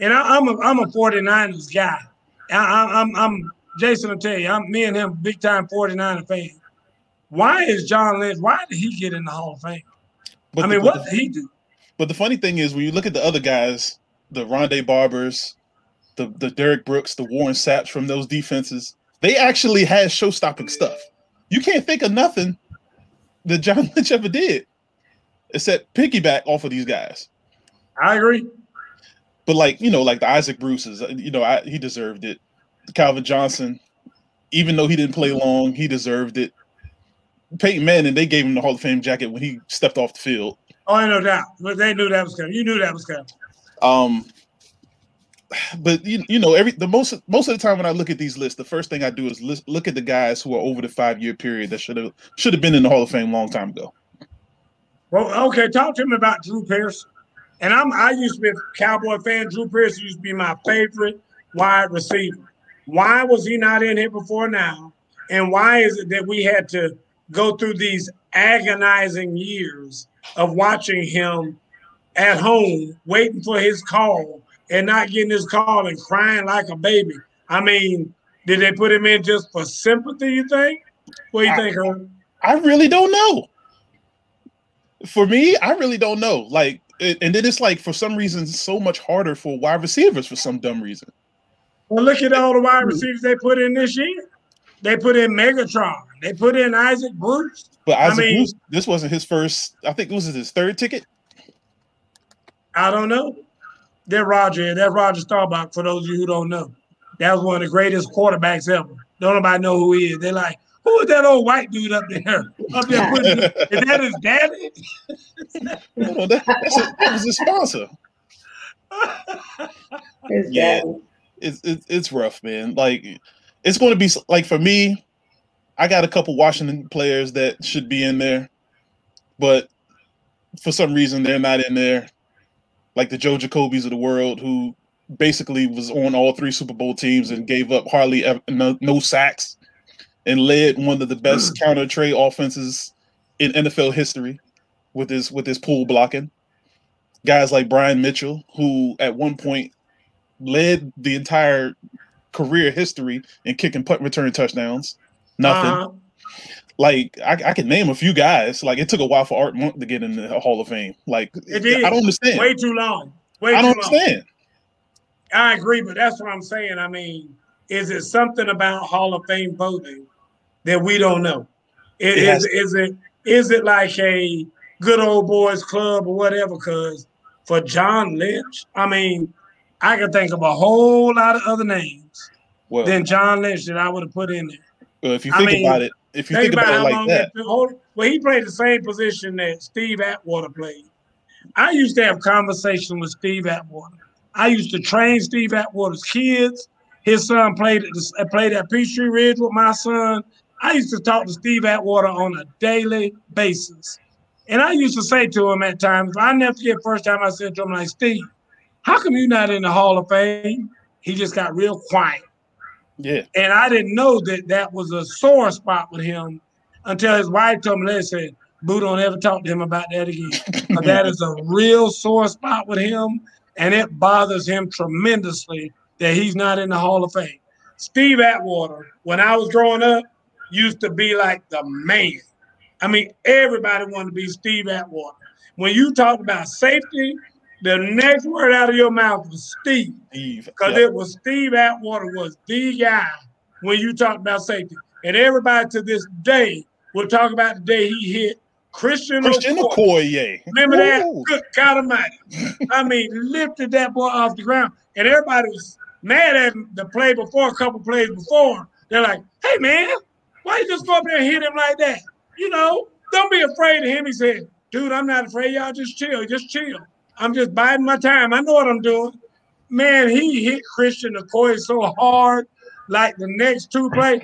And I, I'm a I'm a 49ers guy. I, I, I'm I'm Jason will tell you. I'm me and him big time 49er fan. Why is John Lynch? Why did he get in the Hall of Fame? But I mean, the, what the, did he do? But the funny thing is, when you look at the other guys, the Rondé Barbers, the the Derrick Brooks, the Warren Saps from those defenses. They actually had show-stopping stuff. You can't think of nothing that John Lynch ever did except piggyback off of these guys. I agree. But, like, you know, like the Isaac Bruces, you know, I, he deserved it. Calvin Johnson, even though he didn't play long, he deserved it. Peyton Manning, they gave him the Hall of Fame jacket when he stepped off the field. Oh, no doubt. But they knew that was coming. You knew that was coming. Um, but you, you know, every the most most of the time when I look at these lists, the first thing I do is list, look at the guys who are over the five year period that should have should have been in the Hall of Fame a long time ago. Well, okay, talk to me about Drew Pearson. And I'm I used to be a Cowboy fan. Drew Pearson used to be my favorite wide receiver. Why was he not in here before now? And why is it that we had to go through these agonizing years of watching him at home, waiting for his call and not getting his call and crying like a baby? I mean, did they put him in just for sympathy, you think? What do you I, think, Ernie? I really don't know. For me, I really don't know. Like, and then it's like, for some reason, so much harder for wide receivers for some dumb reason. Well, look at all the wide receivers they put in this year. They put in Megatron. They put in Isaac Bruce. But Isaac I mean, Bruce, this wasn't his first. I think this was his third ticket. I don't know. That Roger, that Roger Staubach, for those of you who don't know, that was one of the greatest quarterbacks ever. Don't nobody know who he is. They're like, who is that old white dude up there? Up there putting, is that his daddy? No, that, that's a, that was his sponsor. His yeah, daddy. It's, it's it's rough, man. Like, it's going to be like for me, I got a couple Washington players that should be in there, but for some reason they're not in there. Like the Joe Jacobys of the world, who basically was on all three Super Bowl teams and gave up hardly ever, no, no sacks, and led one of the best mm. counter trade offenses in N F L history with his with his pool blocking. Guys like Brian Mitchell, who at one point led the entire career history in kick and punt return touchdowns. Nothing. Uh-huh. Like, I, I can name a few guys. Like, it took a while for Art Monk to get in the Hall of Fame. Like, it did. I don't understand. Way too long. Way I don't too long. understand. I agree, but that's what I'm saying. I mean, is it something about Hall of Fame voting that we don't know? It, it is, is it is it like a good old boys club or whatever? Because for John Lynch, I mean, I can think of a whole lot of other names well, than John Lynch that I would have put in there. Well, if you think I mean, about it, if you think, think about, about it like that. It whole, well, he played the same position that Steve Atwater played. I used to have conversations with Steve Atwater. I used to train Steve Atwater's kids. His son played at, the, played at Peachtree Ridge with my son. I used to talk to Steve Atwater on a daily basis. And I used to say to him at times, I never forget the first time I said to him, like, Steve, how come you're not in the Hall of Fame? He just got real quiet. Yeah. And I didn't know that that was a sore spot with him until his wife told me, listen, Boo, don't ever talk to him about that again. But that is a real sore spot with him, and it bothers him tremendously that he's not in the Hall of Fame. Steve Atwater, when I was growing up, used to be like the man. I mean, everybody wanted to be Steve Atwater. When you talk about safety, the next word out of your mouth was Steve, because yeah. it was Steve Atwater was the guy when you talked about safety. And everybody to this day will talk about the day he hit Christian, Christian Okoye. Remember Whoa. that? Good God Almighty. I mean, lifted that boy off the ground. And everybody was mad at him the play before, a couple plays before. They're like, hey, man, why you just go up there and hit him like that? You know, don't be afraid of him. He said, dude, I'm not afraid. Y'all just chill. Just chill. I'm just biding my time. I know what I'm doing. Man, he hit Christian Okoye so hard, like the next two plays.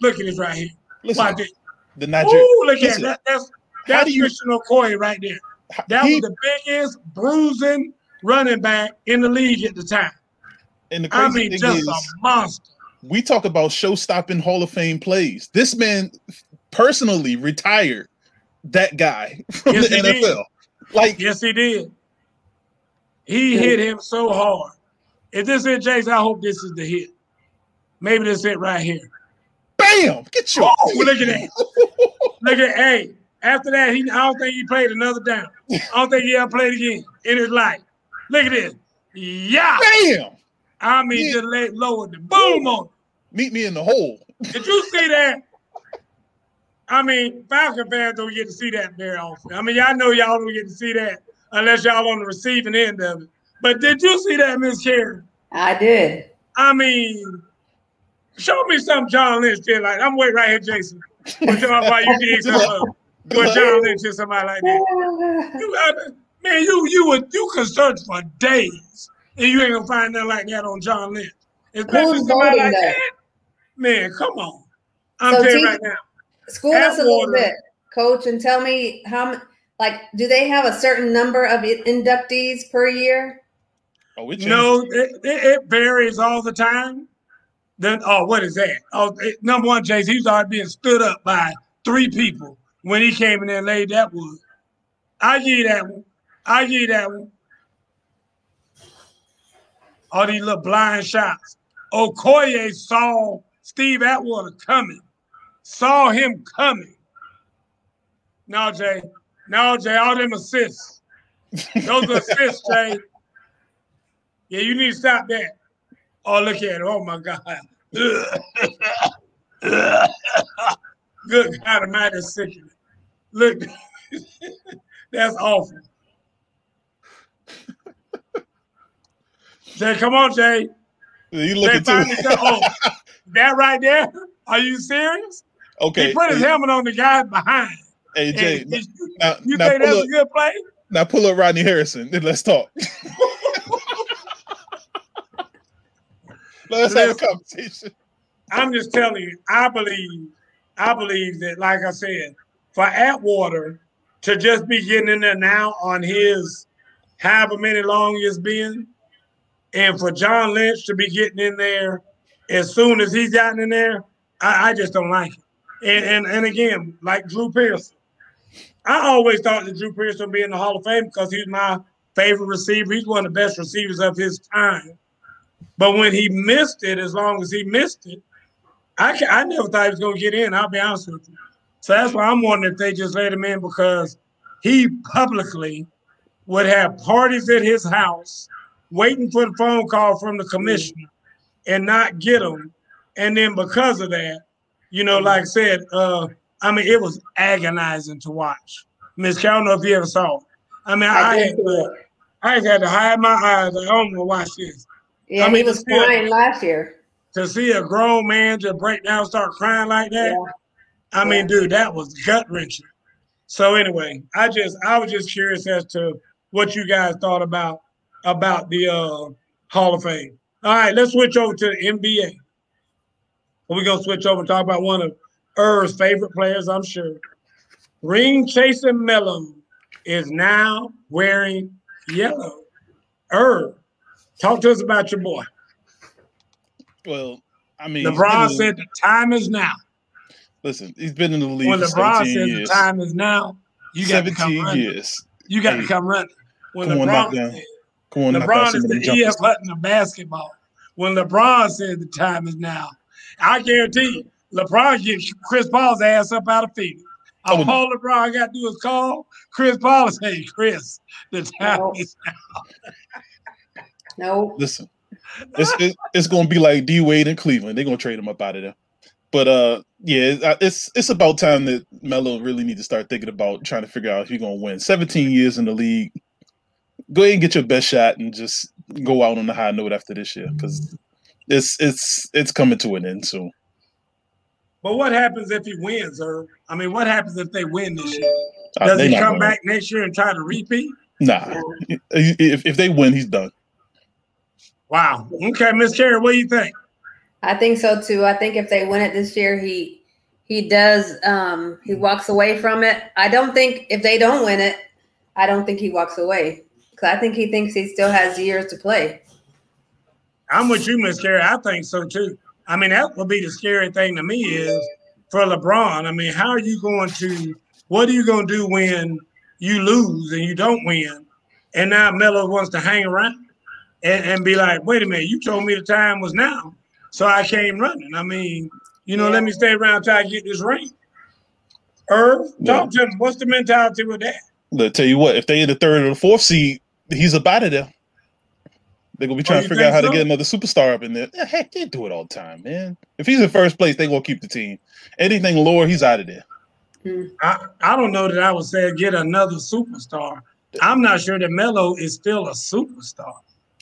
Look at this right here. Listen, Watch it. The Niger- Ooh, look Listen. at that. That's, that's you- Christian Okoye right there. That he- was the biggest bruising running back in the league at the time. And the crazy I mean, thing just is, a monster. We talk about show-stopping Hall of Fame plays. This man personally retired that guy from yes, the N F L. Did. Like, yes, he did. He hit him so hard. If this is Jason, I hope this is the hit. Maybe this is it right here. Bam! Get your oh, look at that. Look at hey. After that, he I don't think he played another down. I don't think he ever played again in his life. Look at this. Yeah. Bam! I mean, yeah. just let lower the boom on it. Meet me in the hole. Did you see that? I mean, Falcon fans don't get to see that very often. I mean, y'all know y'all don't get to see that. Unless y'all on the receiving end of it. But did you see that, Miss Karen? I did. I mean, show me something John Lynch did. Like, I'm waiting right here, Jason. When John, why you did something with John Lynch or somebody like that. You, I, man, you you would you could search for days And you ain't gonna find nothing like that on John Lynch. Especially who's voting like that? that? Man, come on. I'm so telling you right now. School us a little bit, Coach, and tell me how. Like, do they have a certain number of inductees per year? Oh, it no, it, it varies all the time. Then, oh, what is that? Oh, it, number one, Jace, he was already being stood up by three people when he came in there and laid that wood. I give you that one. I give you that one. All these little blind shots. Okoye saw Steve Atwater coming. Saw him coming. No, Jay. No, Jay. All them assists. Those are assists, Jay. Yeah, you need to stop that. Oh, look at it. Oh, my God. Good God, am I just sickening? Look, that's awful. Jay, come on, Jay. You looking too? Oh, that right there? Are you serious? Okay. He put his hey, helmet on the guy behind. Hey, Jay. And, now, you now think that's up, a good play? Now pull up Rodney Harrison. Then let's talk. Let's have a conversation. I'm just telling you, I believe, I believe that, like I said, for Atwater to just be getting in there now on his however many long it's been, and for John Lynch to be getting in there as soon as he's gotten in there, I, I just don't like it. And, and and again, like Drew Pearson, I always thought that Drew Pearson would be in the Hall of Fame because he's my favorite receiver. He's one of the best receivers of his time. But when he missed it, as long as he missed it, I can, I never thought he was going to get in, I'll be honest with you. So that's why I'm wondering if they just let him in, because he publicly would have parties at his house waiting for the phone call from the commissioner and not get them. And then because of that, you know, like I said, uh, I mean, it was agonizing to watch. Miz Cowlett, I don't know if you ever saw it. I mean, I, I, had, to, I had to hide my eyes. I don't want to watch this. Yeah, I mean, he was crying a, last year. To see a grown man just break down and start crying like that, yeah. I yeah. mean, dude, that was gut-wrenching. So anyway, I just I was just curious as to what you guys thought about about the uh, Hall of Fame. All right, let's switch over to the N B A. We're going to switch over and talk about one of Er's favorite players, I'm sure. Ring-chasing Melo is now wearing yellow. Er. Talk to us about your boy. Well, I mean, LeBron the, said the time is now. Listen, he's been in the league when for LeBron says years. The time is now, you got to come running. Years. You got hey, to come running. When come LeBron, on said, come on, LeBron is the E F Hutton of basketball. When LeBron said the time is now, I guarantee you, LeBron gets Chris Paul's ass up out of feet. All oh, LeBron got to do is call Chris Paul and say, "Chris, the time oh. is now." No. Listen, it's it, it's gonna be like D Wade in Cleveland. They're gonna trade him up out of there. But uh, yeah, it's it's about time that Melo really need to start thinking about trying to figure out if you're gonna win. seventeen years in the league. Go ahead and get your best shot and just go out on a high note after this year, because it's it's it's coming to an end soon. But what happens if he wins, or I mean, what happens if they win this year? Does uh, he come back next year and try to repeat? Nah. If if they win, he's done. Wow. Okay, Miz Carrie, what do you think? I think so too. I think if they win it this year, he he does um, he walks away from it. I don't think if they don't win it, I don't think he walks away, because I think he thinks he still has years to play. I'm with you, Miz Carrie. I think so too. I mean, that would be the scary thing to me is for LeBron. I mean, how are you going to? What are you going to do when you lose and you don't win, and now Melo wants to hang around? And, and be like, wait a minute, you told me the time was now, so I came running. I mean, you know, yeah. let me stay around till I get this ring. Irv, talk yeah. to him. What's the mentality with that? Look, tell you what, if they're in the third or the fourth seed, he's about it there. They're going to be trying oh, to figure out how so? to get another superstar up in there. Yeah, heck, they do it all the time, man. If he's in first place, they're going to keep the team. Anything lower, he's out of there. Hmm. I, I don't know that I would say get another superstar. I'm not sure that Melo is still a superstar.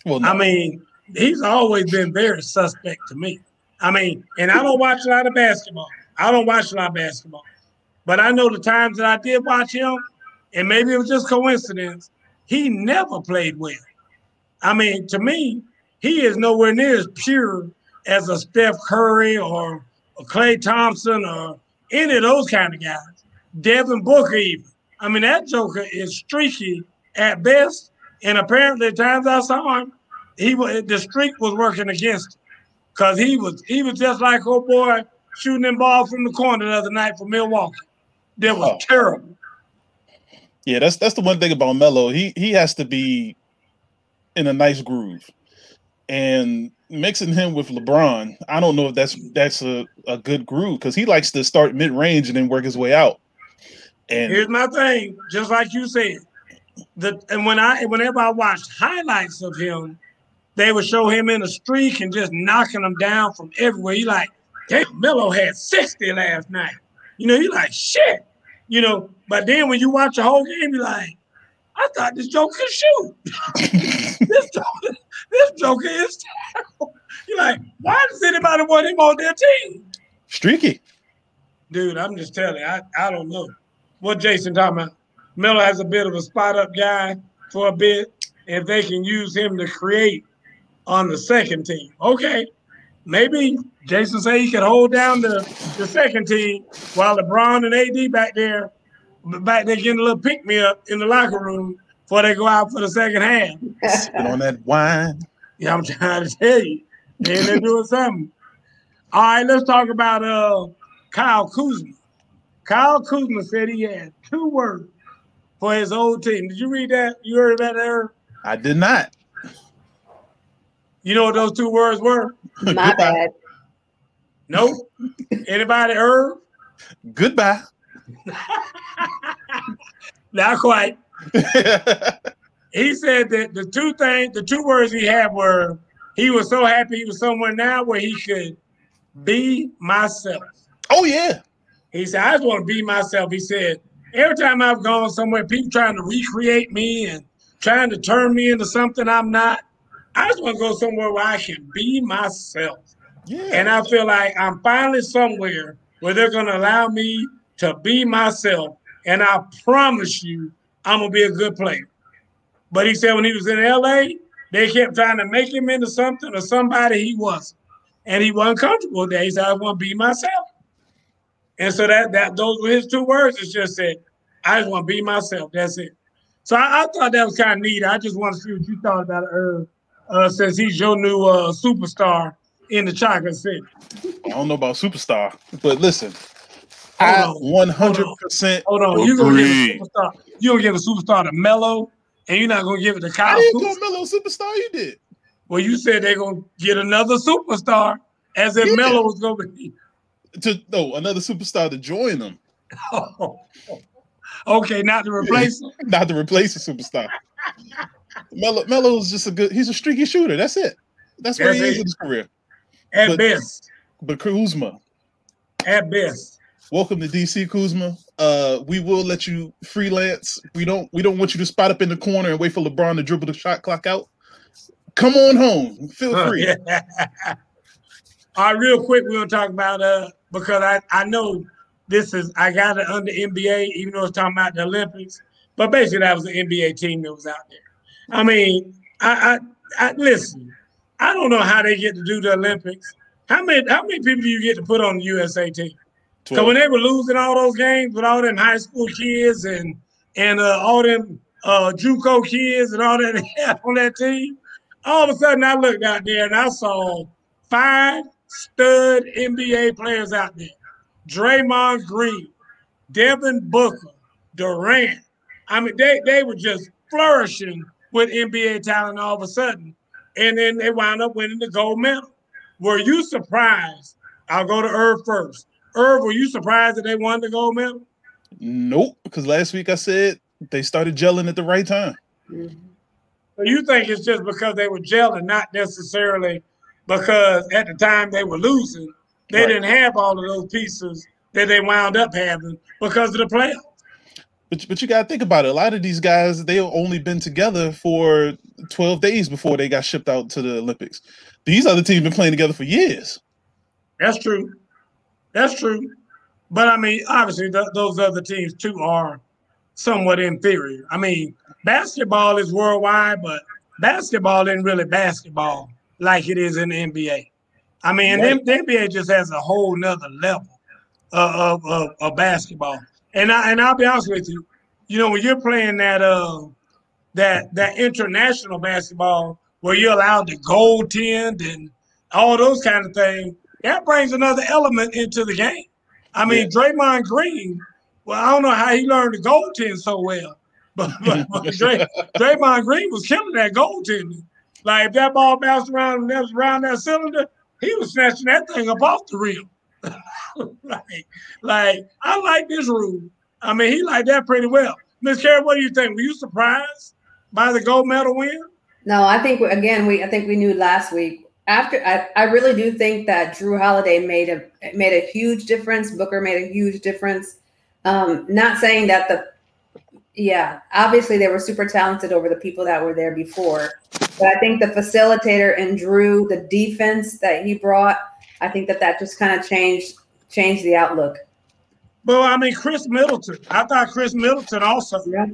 Well, no. I mean, he's always been very suspect to me. I mean, and I don't watch a lot of basketball. I don't watch a lot of basketball. But I know the times that I did watch him, and maybe it was just coincidence, he never played well. I mean, to me, he is nowhere near as pure as a Steph Curry or a Klay Thompson or any of those kind of guys. Devin Booker even. I mean, that joker is streaky at best, and apparently the times I saw him, he was, the streak was working against him, because he was he was just like old boy shooting them balls from the corner the other night for Milwaukee. That was oh. terrible. Yeah, that's that's the one thing about Melo. He he has to be in a nice groove. And mixing him with LeBron, I don't know if that's that's a, a good groove, because he likes to start mid-range and then work his way out. And here's my thing, just like you said, the and when I whenever I watched highlights of him, they would show him in a streak and just knocking him down from everywhere. He like, damn, Melo had sixty last night. You know, you like, shit. You know, but then when you watch the whole game, you're like, I thought this joker could shoot. this joker, this joker is terrible. You're like, why does anybody want him on their team? Streaky. Dude, I'm just telling you, I, I don't know. What Jason talking about? Miller has a bit of a spot-up guy for a bit, if they can use him to create on the second team. Okay, maybe Jason say he could hold down the, the second team while LeBron and A D back there, back there getting a little pick-me-up in the locker room before they go out for the second half. Spit on that wine. Yeah, I'm trying to tell you. Maybe they're doing something. All right, let's talk about uh, Kyle Kuzma. Kyle Kuzma said he had two words for his old team. Did you read that? You heard that, Eric? I did not. You know what those two words were? My Goodbye. Bad. Nope. Anybody heard? Goodbye. Not quite. He said that the two things, the two words he had were, he was so happy he was somewhere now where he could be myself. Oh, yeah. He said, I just want to be myself. He said, every time I've gone somewhere, people trying to recreate me and trying to turn me into something I'm not. I just want to go somewhere where I can be myself. Yeah. And I feel like I'm finally somewhere where they're going to allow me to be myself. And I promise you, I'm going to be a good player. But he said when he was in L A, they kept trying to make him into something or somebody he wasn't. And he wasn't comfortable with that. He said, I want to be myself. And so that that those were his two words. It's just that I just want to be myself. That's it. So I, I thought that was kind of neat. I just want to see what you thought about it, Irv, uh, since he's your new uh, superstar in the Chocolate City. I don't know about superstar, but listen, I one hundred percent Hold on, you're going to give a superstar. You're going to give a superstar to Melo, and you're not going to give it to Kyle. I didn't go Melo superstar. You did. Well, you said they're going to get another superstar, as if yeah. Melo was going to be. To no, another superstar to join them. Oh, okay, not to replace him. Not to replace a superstar. Melo Melo's just a good. He's a streaky shooter. That's it. That's, That's what he it. is in his career. At but, best, but Kuzma. At best. Welcome to D C, Kuzma. Uh, we will let you freelance. We don't. We don't want you to spot up in the corner and wait for LeBron to dribble the shot clock out. Come on home. Feel huh, free. Yeah. All right, real quick, we're gonna talk about uh. Because I, I know this is, I got it under N B A, even though it's talking about the Olympics. But basically, that was an N B A team that was out there. I mean, I, I, I listen, I don't know how they get to do the Olympics. How many how many people do you get to put on the U S A team? So when they were losing all those games with all them high school kids and and uh, all them uh, JUCO kids and all that they had on that team, all of a sudden I looked out there and I saw five stud N B A players out there. Draymond Green, Devin Booker, Durant. I mean, they, they were just flourishing with N B A talent all of a sudden. And then they wound up winning the gold medal. Were you surprised? I'll go to Irv first. Irv, were you surprised that they won the gold medal? Nope, because last week I said they started gelling at the right time. Mm-hmm. So you think it's just because they were gelling, not necessarily because at the time they were losing, they right. didn't have all of those pieces that they wound up having because of the playoffs. But, but you got to think about it. A lot of these guys, they've only been together for twelve days before they got shipped out to the Olympics. These other teams have been playing together for years. That's true. That's true. But, I mean, obviously th- those other teams, too, are somewhat inferior. I mean, basketball is worldwide, but basketball isn't really basketball like it is in the N B A. I mean, right. the, the N B A just has a whole nother level of, of, of basketball. And I and I'll be honest with you, you know, when you're playing that uh that that international basketball where you're allowed to goaltend and all those kind of things, that brings another element into the game. I mean, yeah. Draymond Green, well, I don't know how he learned to goaltend so well, but, but, but Dray, Draymond Green was killing that goaltending. Like, if that ball bounced around and that was around that cylinder, he was snatching that thing up off the rim. like, like, I like this rule. I mean, he liked that pretty well. Miz Karen, what do you think? Were you surprised by the gold medal win? No, I think, again, we I think we knew last week. After I, I really do think that Drew Holiday made a made a huge difference. Booker made a huge difference. Um, not saying that the yeah, obviously they were super talented over the people that were there before. But I think the facilitator and Drew, the defense that he brought, I think that that just kind of changed changed the outlook. Well, I mean, Chris Middleton. I thought Chris Middleton also, yeah.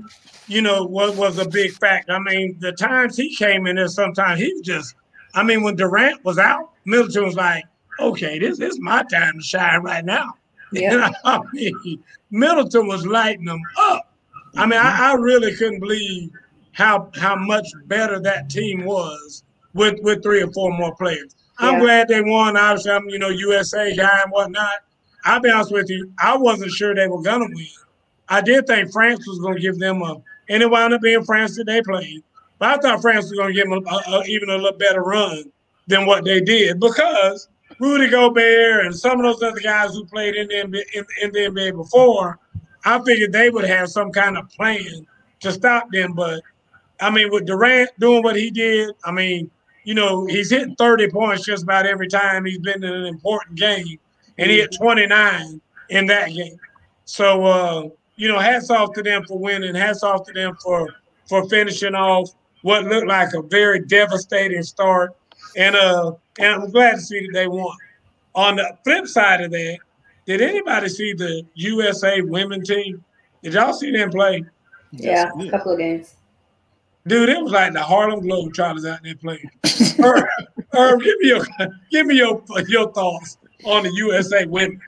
you know, was, was a big factor. I mean, the times he came in there sometimes, he was just – I mean, when Durant was out, Middleton was like, okay, this, this is my time to shine right now. Yeah. And I, I mean, Middleton was lighting them up. I mean, I, I really couldn't believe how how much better that team was with, with three or four more players. I'm yeah. glad they won. Obviously, I'm, you know, U S A guy and whatnot. I'll be honest with you, I wasn't sure they were going to win. I did think France was going to give them a – and it wound up being France that they played. But I thought France was going to give them a, a, even a little better run than what they did because Rudy Gobert and some of those other guys who played in the N B A, in, in the N B A before, I figured they would have some kind of plan to stop them. But, I mean, with Durant doing what he did, I mean, you know, he's hitting thirty points just about every time he's been in an important game. And he had twenty-nine in that game. So, uh, you know, hats off to them for winning. Hats off to them for, for finishing off what looked like a very devastating start. And, uh, and I'm glad to see that they won. On the flip side of that, did anybody see the U S A women team? Did y'all see them play? Yeah, a couple of games. Dude, it was like the Harlem Globetrotters out there playing. Irv, Irv, give me your, give me your, your thoughts on the U S A women.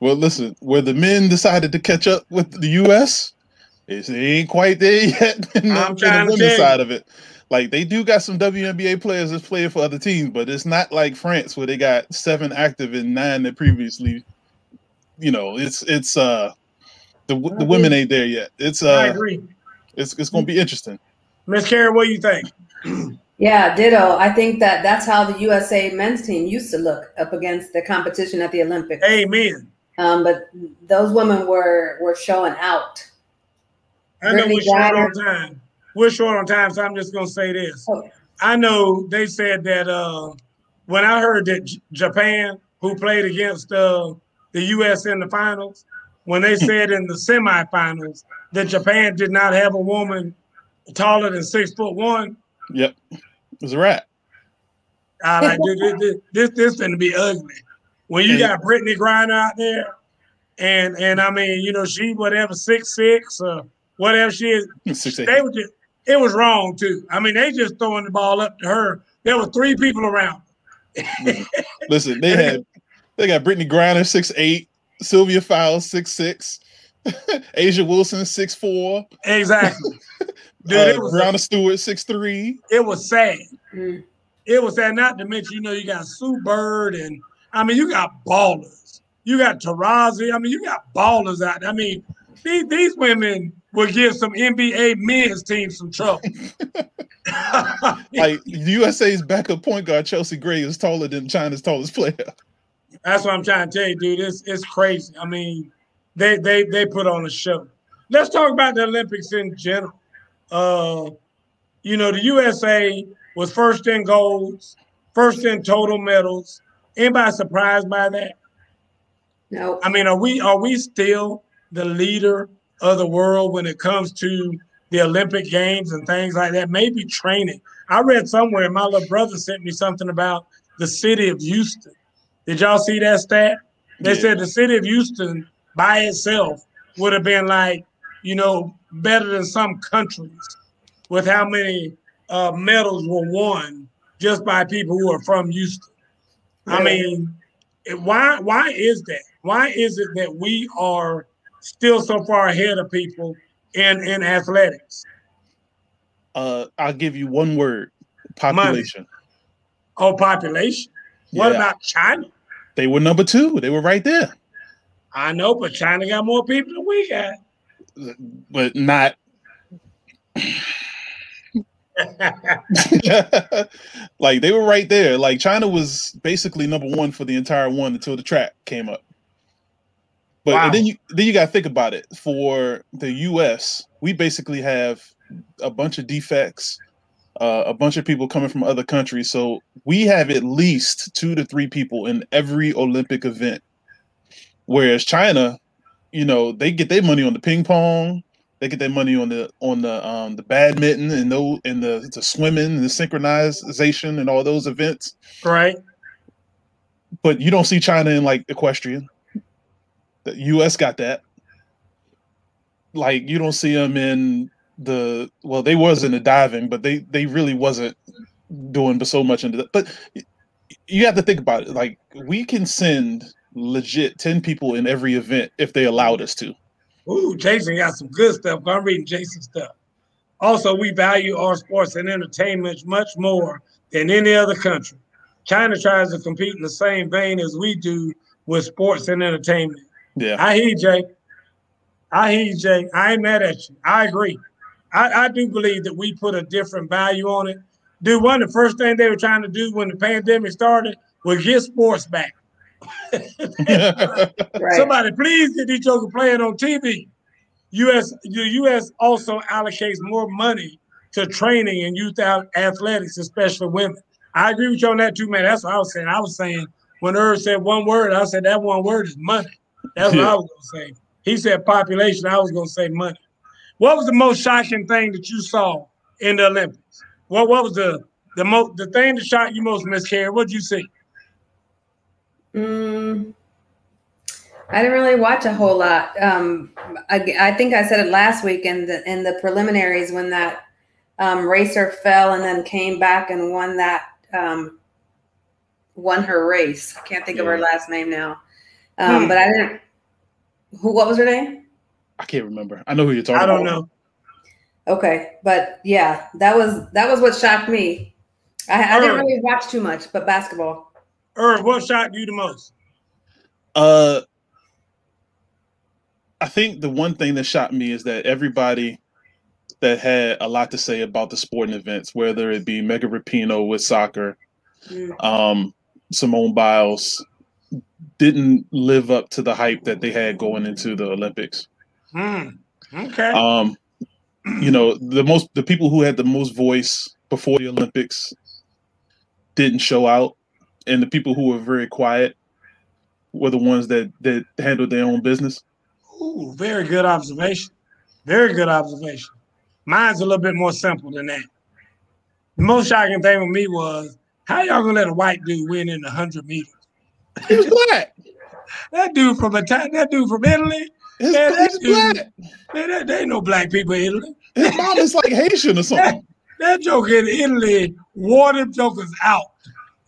Well, listen, where the men decided to catch up with the U S, it ain't quite there yet. I'm trying the to women's side of it. Like, they do got some W N B A players that's playing for other teams, but it's not like France where they got seven active and nine that previously, you know, it's it's uh the the women ain't there yet. It's uh I agree. It's it's going to be interesting. Miz Karen, what do you think? Yeah, ditto. I think that that's how the U S A men's team used to look up against the competition at the Olympics. Amen. Um, but those women were were showing out. I know we're short on time. We're short on time, so I'm just going to say this. Okay. I know they said that uh, when I heard that J- Japan, who played against uh, the U S in the finals, when they said in the semifinals that Japan did not have a woman taller than six foot one. Yep. It's a wrap. All right, dude, this this going to be ugly. When you got Brittany Griner out there, and and I mean, you know, she whatever six six or whatever she is, six, they were just, it was wrong too. I mean, they just throwing the ball up to her. There were three people around. Listen, they had they got Brittany Griner six eight, Sylvia Fowles six six, Asia Wilson six four. Exactly. Dude, uh, it was Brown Stewart six three. It was sad. Mm. It was sad. Not to mention, you know, you got Sue Bird, and I mean, you got ballers. You got Tarazi. I mean, you got ballers out there. I mean, these, these women would give some N B A men's team some trouble. Like, U S A's backup point guard, Chelsea Gray, is taller than China's tallest player. That's what I'm trying to tell you, dude. It's it's crazy. I mean, they they they put on a show. Let's talk about the Olympics in general. Uh, you know, the U S A was first in golds, first in total medals. Anybody surprised by that? No. I mean, are we are we still the leader of the world when it comes to the Olympic Games and things like that? Maybe training. I read somewhere, my little brother sent me something about the city of Houston. Did y'all see that stat? They yeah. said the city of Houston by itself would have been like, you know, better than some countries with how many uh, medals were won just by people who are from Houston. Yeah. I mean, why why is that? Why is it that we are still so far ahead of people in, in athletics? Uh, I'll give you one word. Population. Money. Oh, population. What yeah. about China? They were number two. They were right there. I know, but China got more people than we got. But not like they were right there. Like China was basically number one for the entire one until the track came up. But wow. and then you then you gotta think about it. For the U S, we basically have a bunch of defects, uh, a bunch of people coming from other countries. So we have at least two to three people in every Olympic event. Whereas China, you know, they get their money on the ping pong, they get their money on the on the um, the badminton and those and the, the swimming and the synchronization and all those events. Right. But you don't see China in like equestrian. The U S got that. Like you don't see them in the well, they was in the diving, but they they really wasn't doing so much into that. But you have to think about it. Like we can send legit ten people in every event if they allowed us to. Ooh, Jason got some good stuff. I'm reading Jason's stuff. Also, we value our sports and entertainment much more than any other country. China tries to compete in the same vein as we do with sports and entertainment. Yeah, I hear you, Jake. I hear you, Jake. I ain't mad at you. I agree. I, I do believe that we put a different value on it. Dude, one of the first things they were trying to do when the pandemic started was get sports back. Right. Somebody please get these jokers playing on T V. U S the U S also allocates more money to training and youth athletics, especially women. I agree with you on that too, man. That's what I was saying. I was saying when Irv said one word, I said that one word is money. That's yeah. what I was gonna say. He said population. I was gonna say money. What was the most shocking thing that you saw in the Olympics? What what was the the most the thing that shocked you most, Miss Karen? What'd you see? Mm, I didn't really watch a whole lot. Um, I, I think I said it last week in the, in the preliminaries when that um, racer fell and then came back and won that um, won her race. I can't think yeah. of her last name now. Um, hmm. But I didn't. Who? What was her name? I can't remember. I know who you're talking about. I don't about. know. Okay, but yeah, that was that was what shocked me. I, I didn't really watch too much, but basketball. Irv, what shocked you the most? Uh, I think the one thing that shocked me is that everybody that had a lot to say about the sporting events, whether it be Megan Rapinoe with soccer, mm. um, Simone Biles, didn't live up to the hype that they had going into the Olympics. Mm. Okay. Um, you know, the most the people who had the most voice before the Olympics didn't show out. And the people who were very quiet were the ones that, that handled their own business. Ooh, very good observation. Very good observation. Mine's a little bit more simple than that. The most shocking thing with me was, how y'all gonna let a white dude win in one hundred meters? He was black. That dude from Itali- that dude from Italy. His, man, that dude, black. Man, there ain't no black people in Italy. His mom is like Haitian or something. That, that joker in Italy wore them jokers out.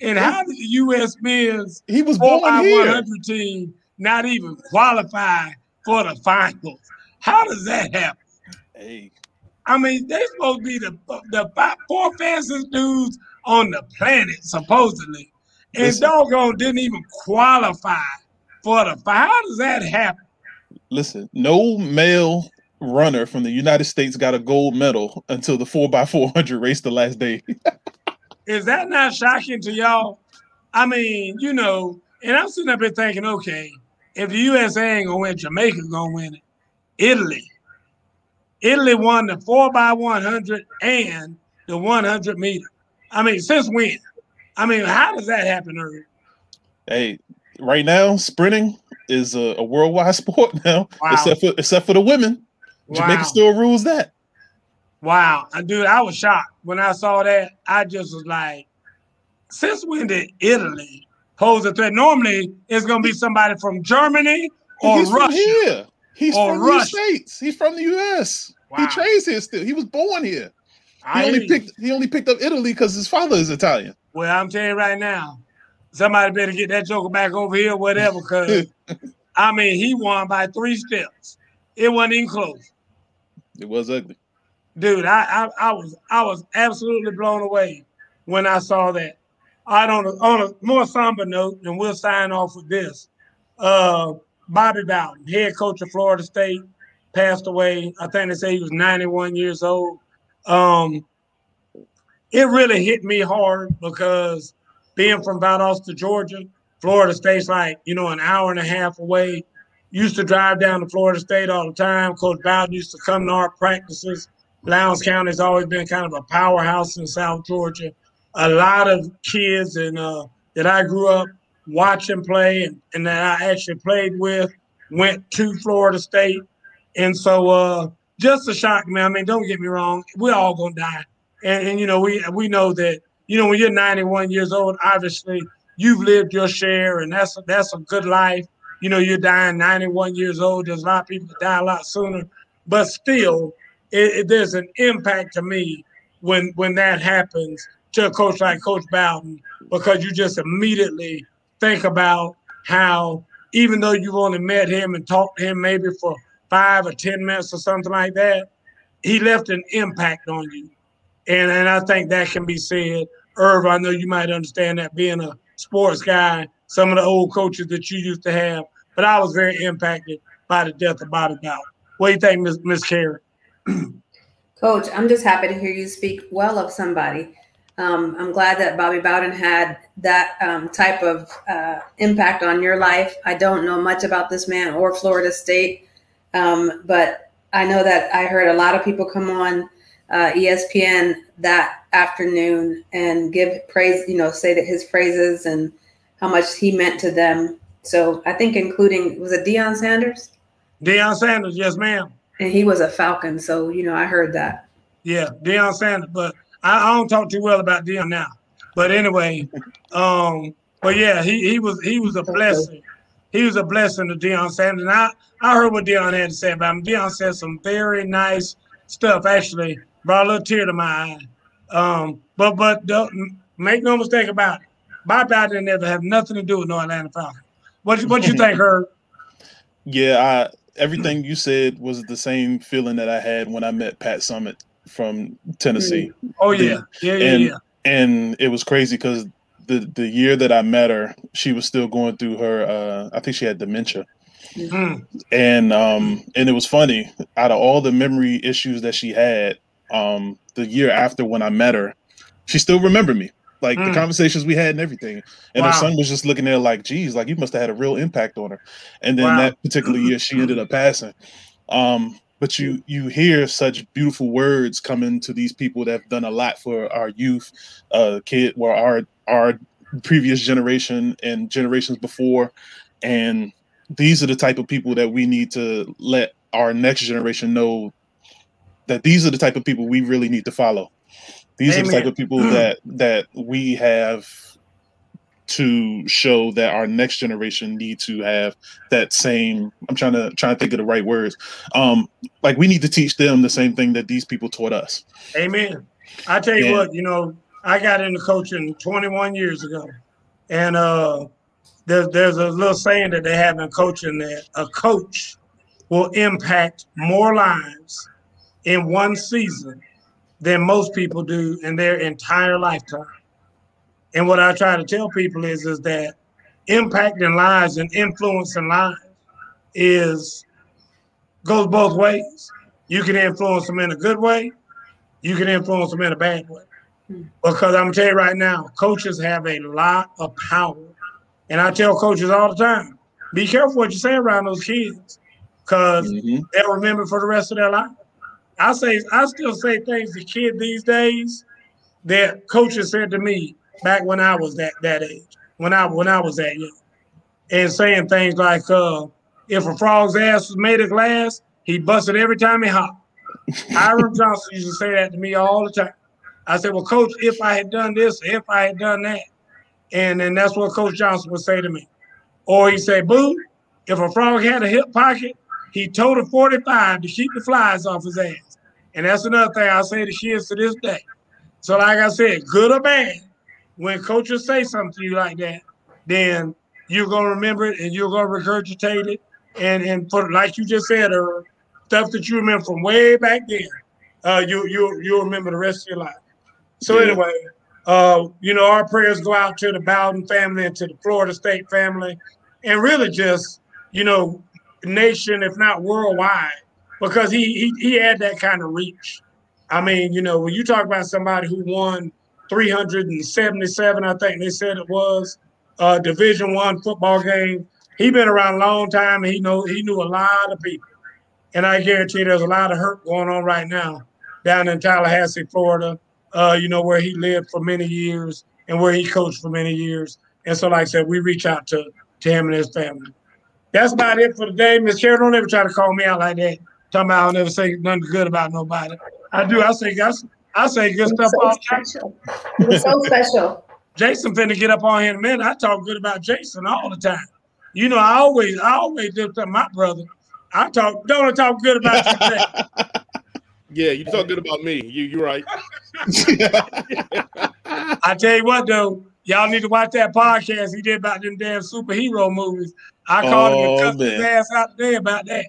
And how did the U S men's he was four by one hundred team not even qualify for the finals? How does that happen? Hey. I mean, they supposed to be the the five, four fastest dudes on the planet, supposedly. And listen, doggone didn't even qualify for the finals. How does that happen? Listen, no male runner from the United States got a gold medal until the four by four hundred race the last day. Is that not shocking to y'all? I mean, you know, and I'm sitting up here thinking, okay, if the U S A ain't gonna win, Jamaica's gonna win it. Italy. Italy won the four by one hundred and the one hundred meter. I mean, since when? I mean, how does that happen, Ernie? Hey, right now, sprinting is a, a worldwide sport now, wow. except for except for the women. Wow. Jamaica still rules that. Wow, dude, I was shocked when I saw that. I just was like, since when did Italy pose a threat? Normally, it's going to be somebody from Germany or He's Russia. He's from here. He's from Russia. the States. He's from the U S Wow. He trains here still. He was born here. I only picked he only picked up Italy because his father is Italian. Well, I'm telling you right now, somebody better get that joker back over here, whatever, because I mean he won by three steps. It wasn't even close. It was ugly. Dude, I, I I was I was absolutely blown away when I saw that. I don't on a more somber note, and we'll sign off with this. Uh, Bobby Bowden, head coach of Florida State, passed away. I think they say he was ninety-one years old. Um, it really hit me hard because being from Valdosta, Georgia, Florida State's like, you know, an hour and a half away. Used to drive down to Florida State all the time. Coach Bowden used to come to our practices. Lowndes County has always been kind of a powerhouse in South Georgia. A lot of kids and uh, that I grew up watching play and, and that I actually played with went to Florida State. And so uh, just a shock, man. I mean, don't get me wrong. We're all going to die. And, and, you know, we we know that, you know, when you're ninety-one years old, obviously you've lived your share, and that's a, that's a good life. You know, you're dying ninety-one years old. There's a lot of people that die a lot sooner. But still, it, it, there's an impact to me when when that happens to a coach like Coach Bowden, because you just immediately think about how, even though you've only met him and talked to him maybe for five or ten minutes or something like that, he left an impact on you. And and I think that can be said. Irv, I know you might understand that being a sports guy, some of the old coaches that you used to have, but I was very impacted by the death of Bobby Bowden. What do you think, Miss Miss Karen? Coach, I'm just happy to hear you speak well of somebody. Um, I'm glad that Bobby Bowden had that um, type of uh, impact on your life. I don't know much about this man or Florida State, um, but I know that I heard a lot of people come on uh, E S P N that afternoon and give praise, you know, say that his praises and how much he meant to them. So I think including, was it Deion Sanders? Deion Sanders, yes, ma'am. And he was a Falcon, so, you know, I heard that. Yeah, Deion Sanders, but I don't talk too well about Deion now, but anyway, um, but yeah, he he was he was a blessing. He was a blessing to Deion Sanders. And I, I heard what Deion had to say about him. Deion said some very nice stuff. Actually, brought a little tear to my eye. Um, but but don't, make no mistake about it, Bobby Bowden never have nothing to do with no Atlanta Falcons. What what you think, Herb? Yeah, I, everything you said was the same feeling that I had when I met Pat Summitt from Tennessee. Oh yeah, yeah, yeah, and, yeah. And it was crazy because the the year that I met her, she was still going through her. Uh, I think she had dementia, mm-hmm. and um, and it was funny. Out of all the memory issues that she had, um, the year after when I met her, she still remembered me, like mm. the conversations we had and everything. And wow. Her son was just looking at her like, "Geez, like you must have had a real impact on her." And then wow. that particular year, she ended up passing. Um, But you you hear such beautiful words coming to these people that have done a lot for our youth, uh, kid, or our our previous generation and generations before, and these are the type of people that we need to let our next generation know that these are the type of people we really need to follow. These Amen. Are the type of people that that we have to show that our next generation need to have that same, I'm trying to trying to think of the right words. Um, like we need to teach them the same thing that these people taught us. Amen. I tell you and, what, you know, I got into coaching twenty-one years ago, and uh, there's there's a little saying that they have in coaching that a coach will impact more lives in one season than most people do in their entire lifetime. And what I try to tell people is, is that impacting lives and influencing lives is goes both ways. You can influence them in a good way. You can influence them in a bad way. Because I'm going to tell you right now, coaches have a lot of power. And I tell coaches all the time, be careful what you say around those kids because mm-hmm. they'll remember for the rest of their life. I say, I still say things to kids these days that coaches said to me, back when I was that that age, when I when I was that young, and saying things like, uh, "If a frog's ass was made of glass, he busted every time he hopped." Hiram Johnson used to say that to me all the time. I said, "Well, Coach, if I had done this, if I had done that," and then that's what Coach Johnson would say to me, or he'd say, "Boo, if a frog had a hip pocket, he toted a forty-five to keep the flies off his ass." And that's another thing I say to kids to this day. So like I said, good or bad, when coaches say something to you like that, then you're going to remember it and you're going to regurgitate it. And, and for, like you just said, Earl, stuff that you remember from way back then, uh, you, you, you'll remember the rest of your life. So yeah. anyway, uh, you know, our prayers go out to the Bowden family and to the Florida State family and really just, you know, nation, if not worldwide, because he, he, he had that kind of reach. I mean, you know, when you talk about somebody who won three hundred seventy-seven, I think they said it was, uh, Division One football game, he been around a long time, and he know he knew a lot of people. And I guarantee there's a lot of hurt going on right now down in Tallahassee, Florida, uh, you know, where he lived for many years and where he coached for many years. And so, like I said, we reach out to, to him and his family. That's about it for today. Miss Karen, don't ever try to call me out like that. Talking about I'll never say nothing good about nobody. I do. I say I, I say good stuff all time. You're so special. Jason finna get up on here in a minute. I talk good about Jason all the time. You know, I always, I always do to my brother. I talk, don't talk good about you today. Yeah, you talk good about me. You, you're right. I tell you what, though, y'all need to watch that podcast he did about them damn superhero movies. I called oh, him and cussed his ass out today about that.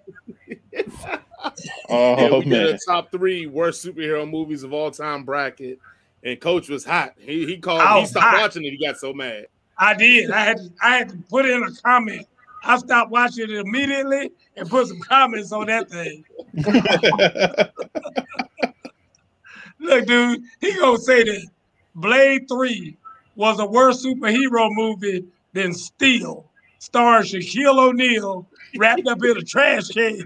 oh yeah, we man! Did a top three worst superhero movies of all time bracket, and Coach was hot. He he called. He stopped hot. watching it. He got so mad. I did. I had to, I had to put in a comment. I stopped watching it immediately and put some comments on that thing. Look, dude, he gonna say that Blade Three was a worse superhero movie than Steel, starring Shaquille O'Neal wrapped up in a trash can.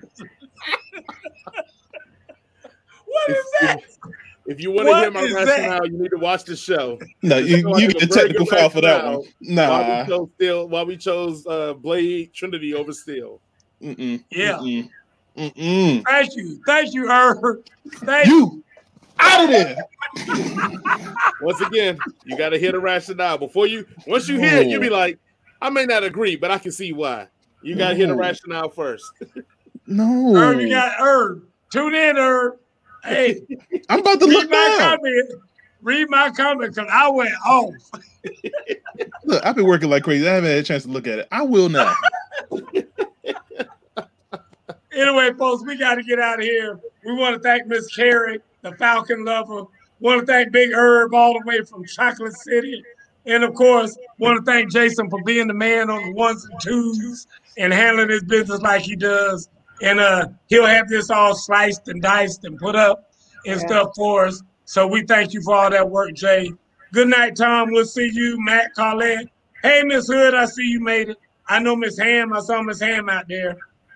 What is that? If you want to hear my rationale, that? you need to watch the show. No, you, you like get the technical file for that one. Nah. Why we chose, Steel, why we chose uh, Blade Trinity over Steel. Mm-mm. Yeah. Mm-mm. Mm-mm. Thank you. Thank you, Irv. Thank you. you. Out of there. Once again, you got to hear the rationale. Before you, once you hear it, you'll be like, I may not agree, but I can see why. You got to hear the rationale first. No. Irv, you got Irv. Tune in, Irv. Hey, I'm about to look back. Read my comment because I went off. Look, I've been working like crazy. I haven't had a chance to look at it. I will now. Anyway, folks, we got to get out of here. We want to thank Miss Carrie, the Falcon lover. Want to thank Big Irv all the way from Chocolate City. And, of course, want to thank Jason for being the man on the ones and twos and handling his business like he does. And uh, he'll have this all sliced and diced and put up and yeah. stuff for us. So we thank you for all that work, Jay. Good night, Tom. We'll see you, Matt Cowlett. Hey, Miss Hood, I see you made it. I know Miss Ham. I saw Miss Ham out there.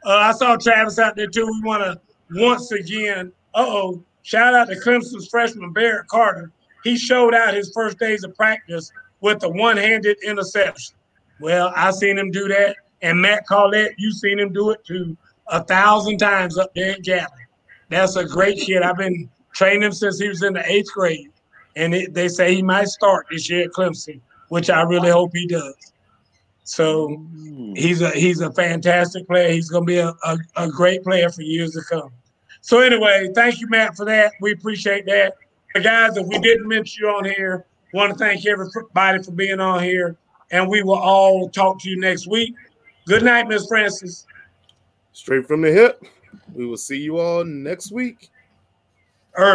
Uh, I saw Travis out there, too. We want to once again, uh-oh, shout out to Clemson's freshman, Barrett Carter. He showed out his first days of practice with a one-handed interception. Well, I seen him do that. And Matt Cowlett, you seen him do it, too. A thousand times up there in Gatlin. That's a great kid. I've been training him since he was in the eighth grade. And it, they say he might start this year at Clemson, which I really hope he does. So he's a he's a fantastic player. He's going to be a, a, a great player for years to come. So anyway, thank you, Matt, for that. We appreciate that. But guys, if we didn't mention you on here, want to thank everybody for being on here. And we will all talk to you next week. Good night, Miss Francis. Straight from the hip. We will see you all next week. Irv.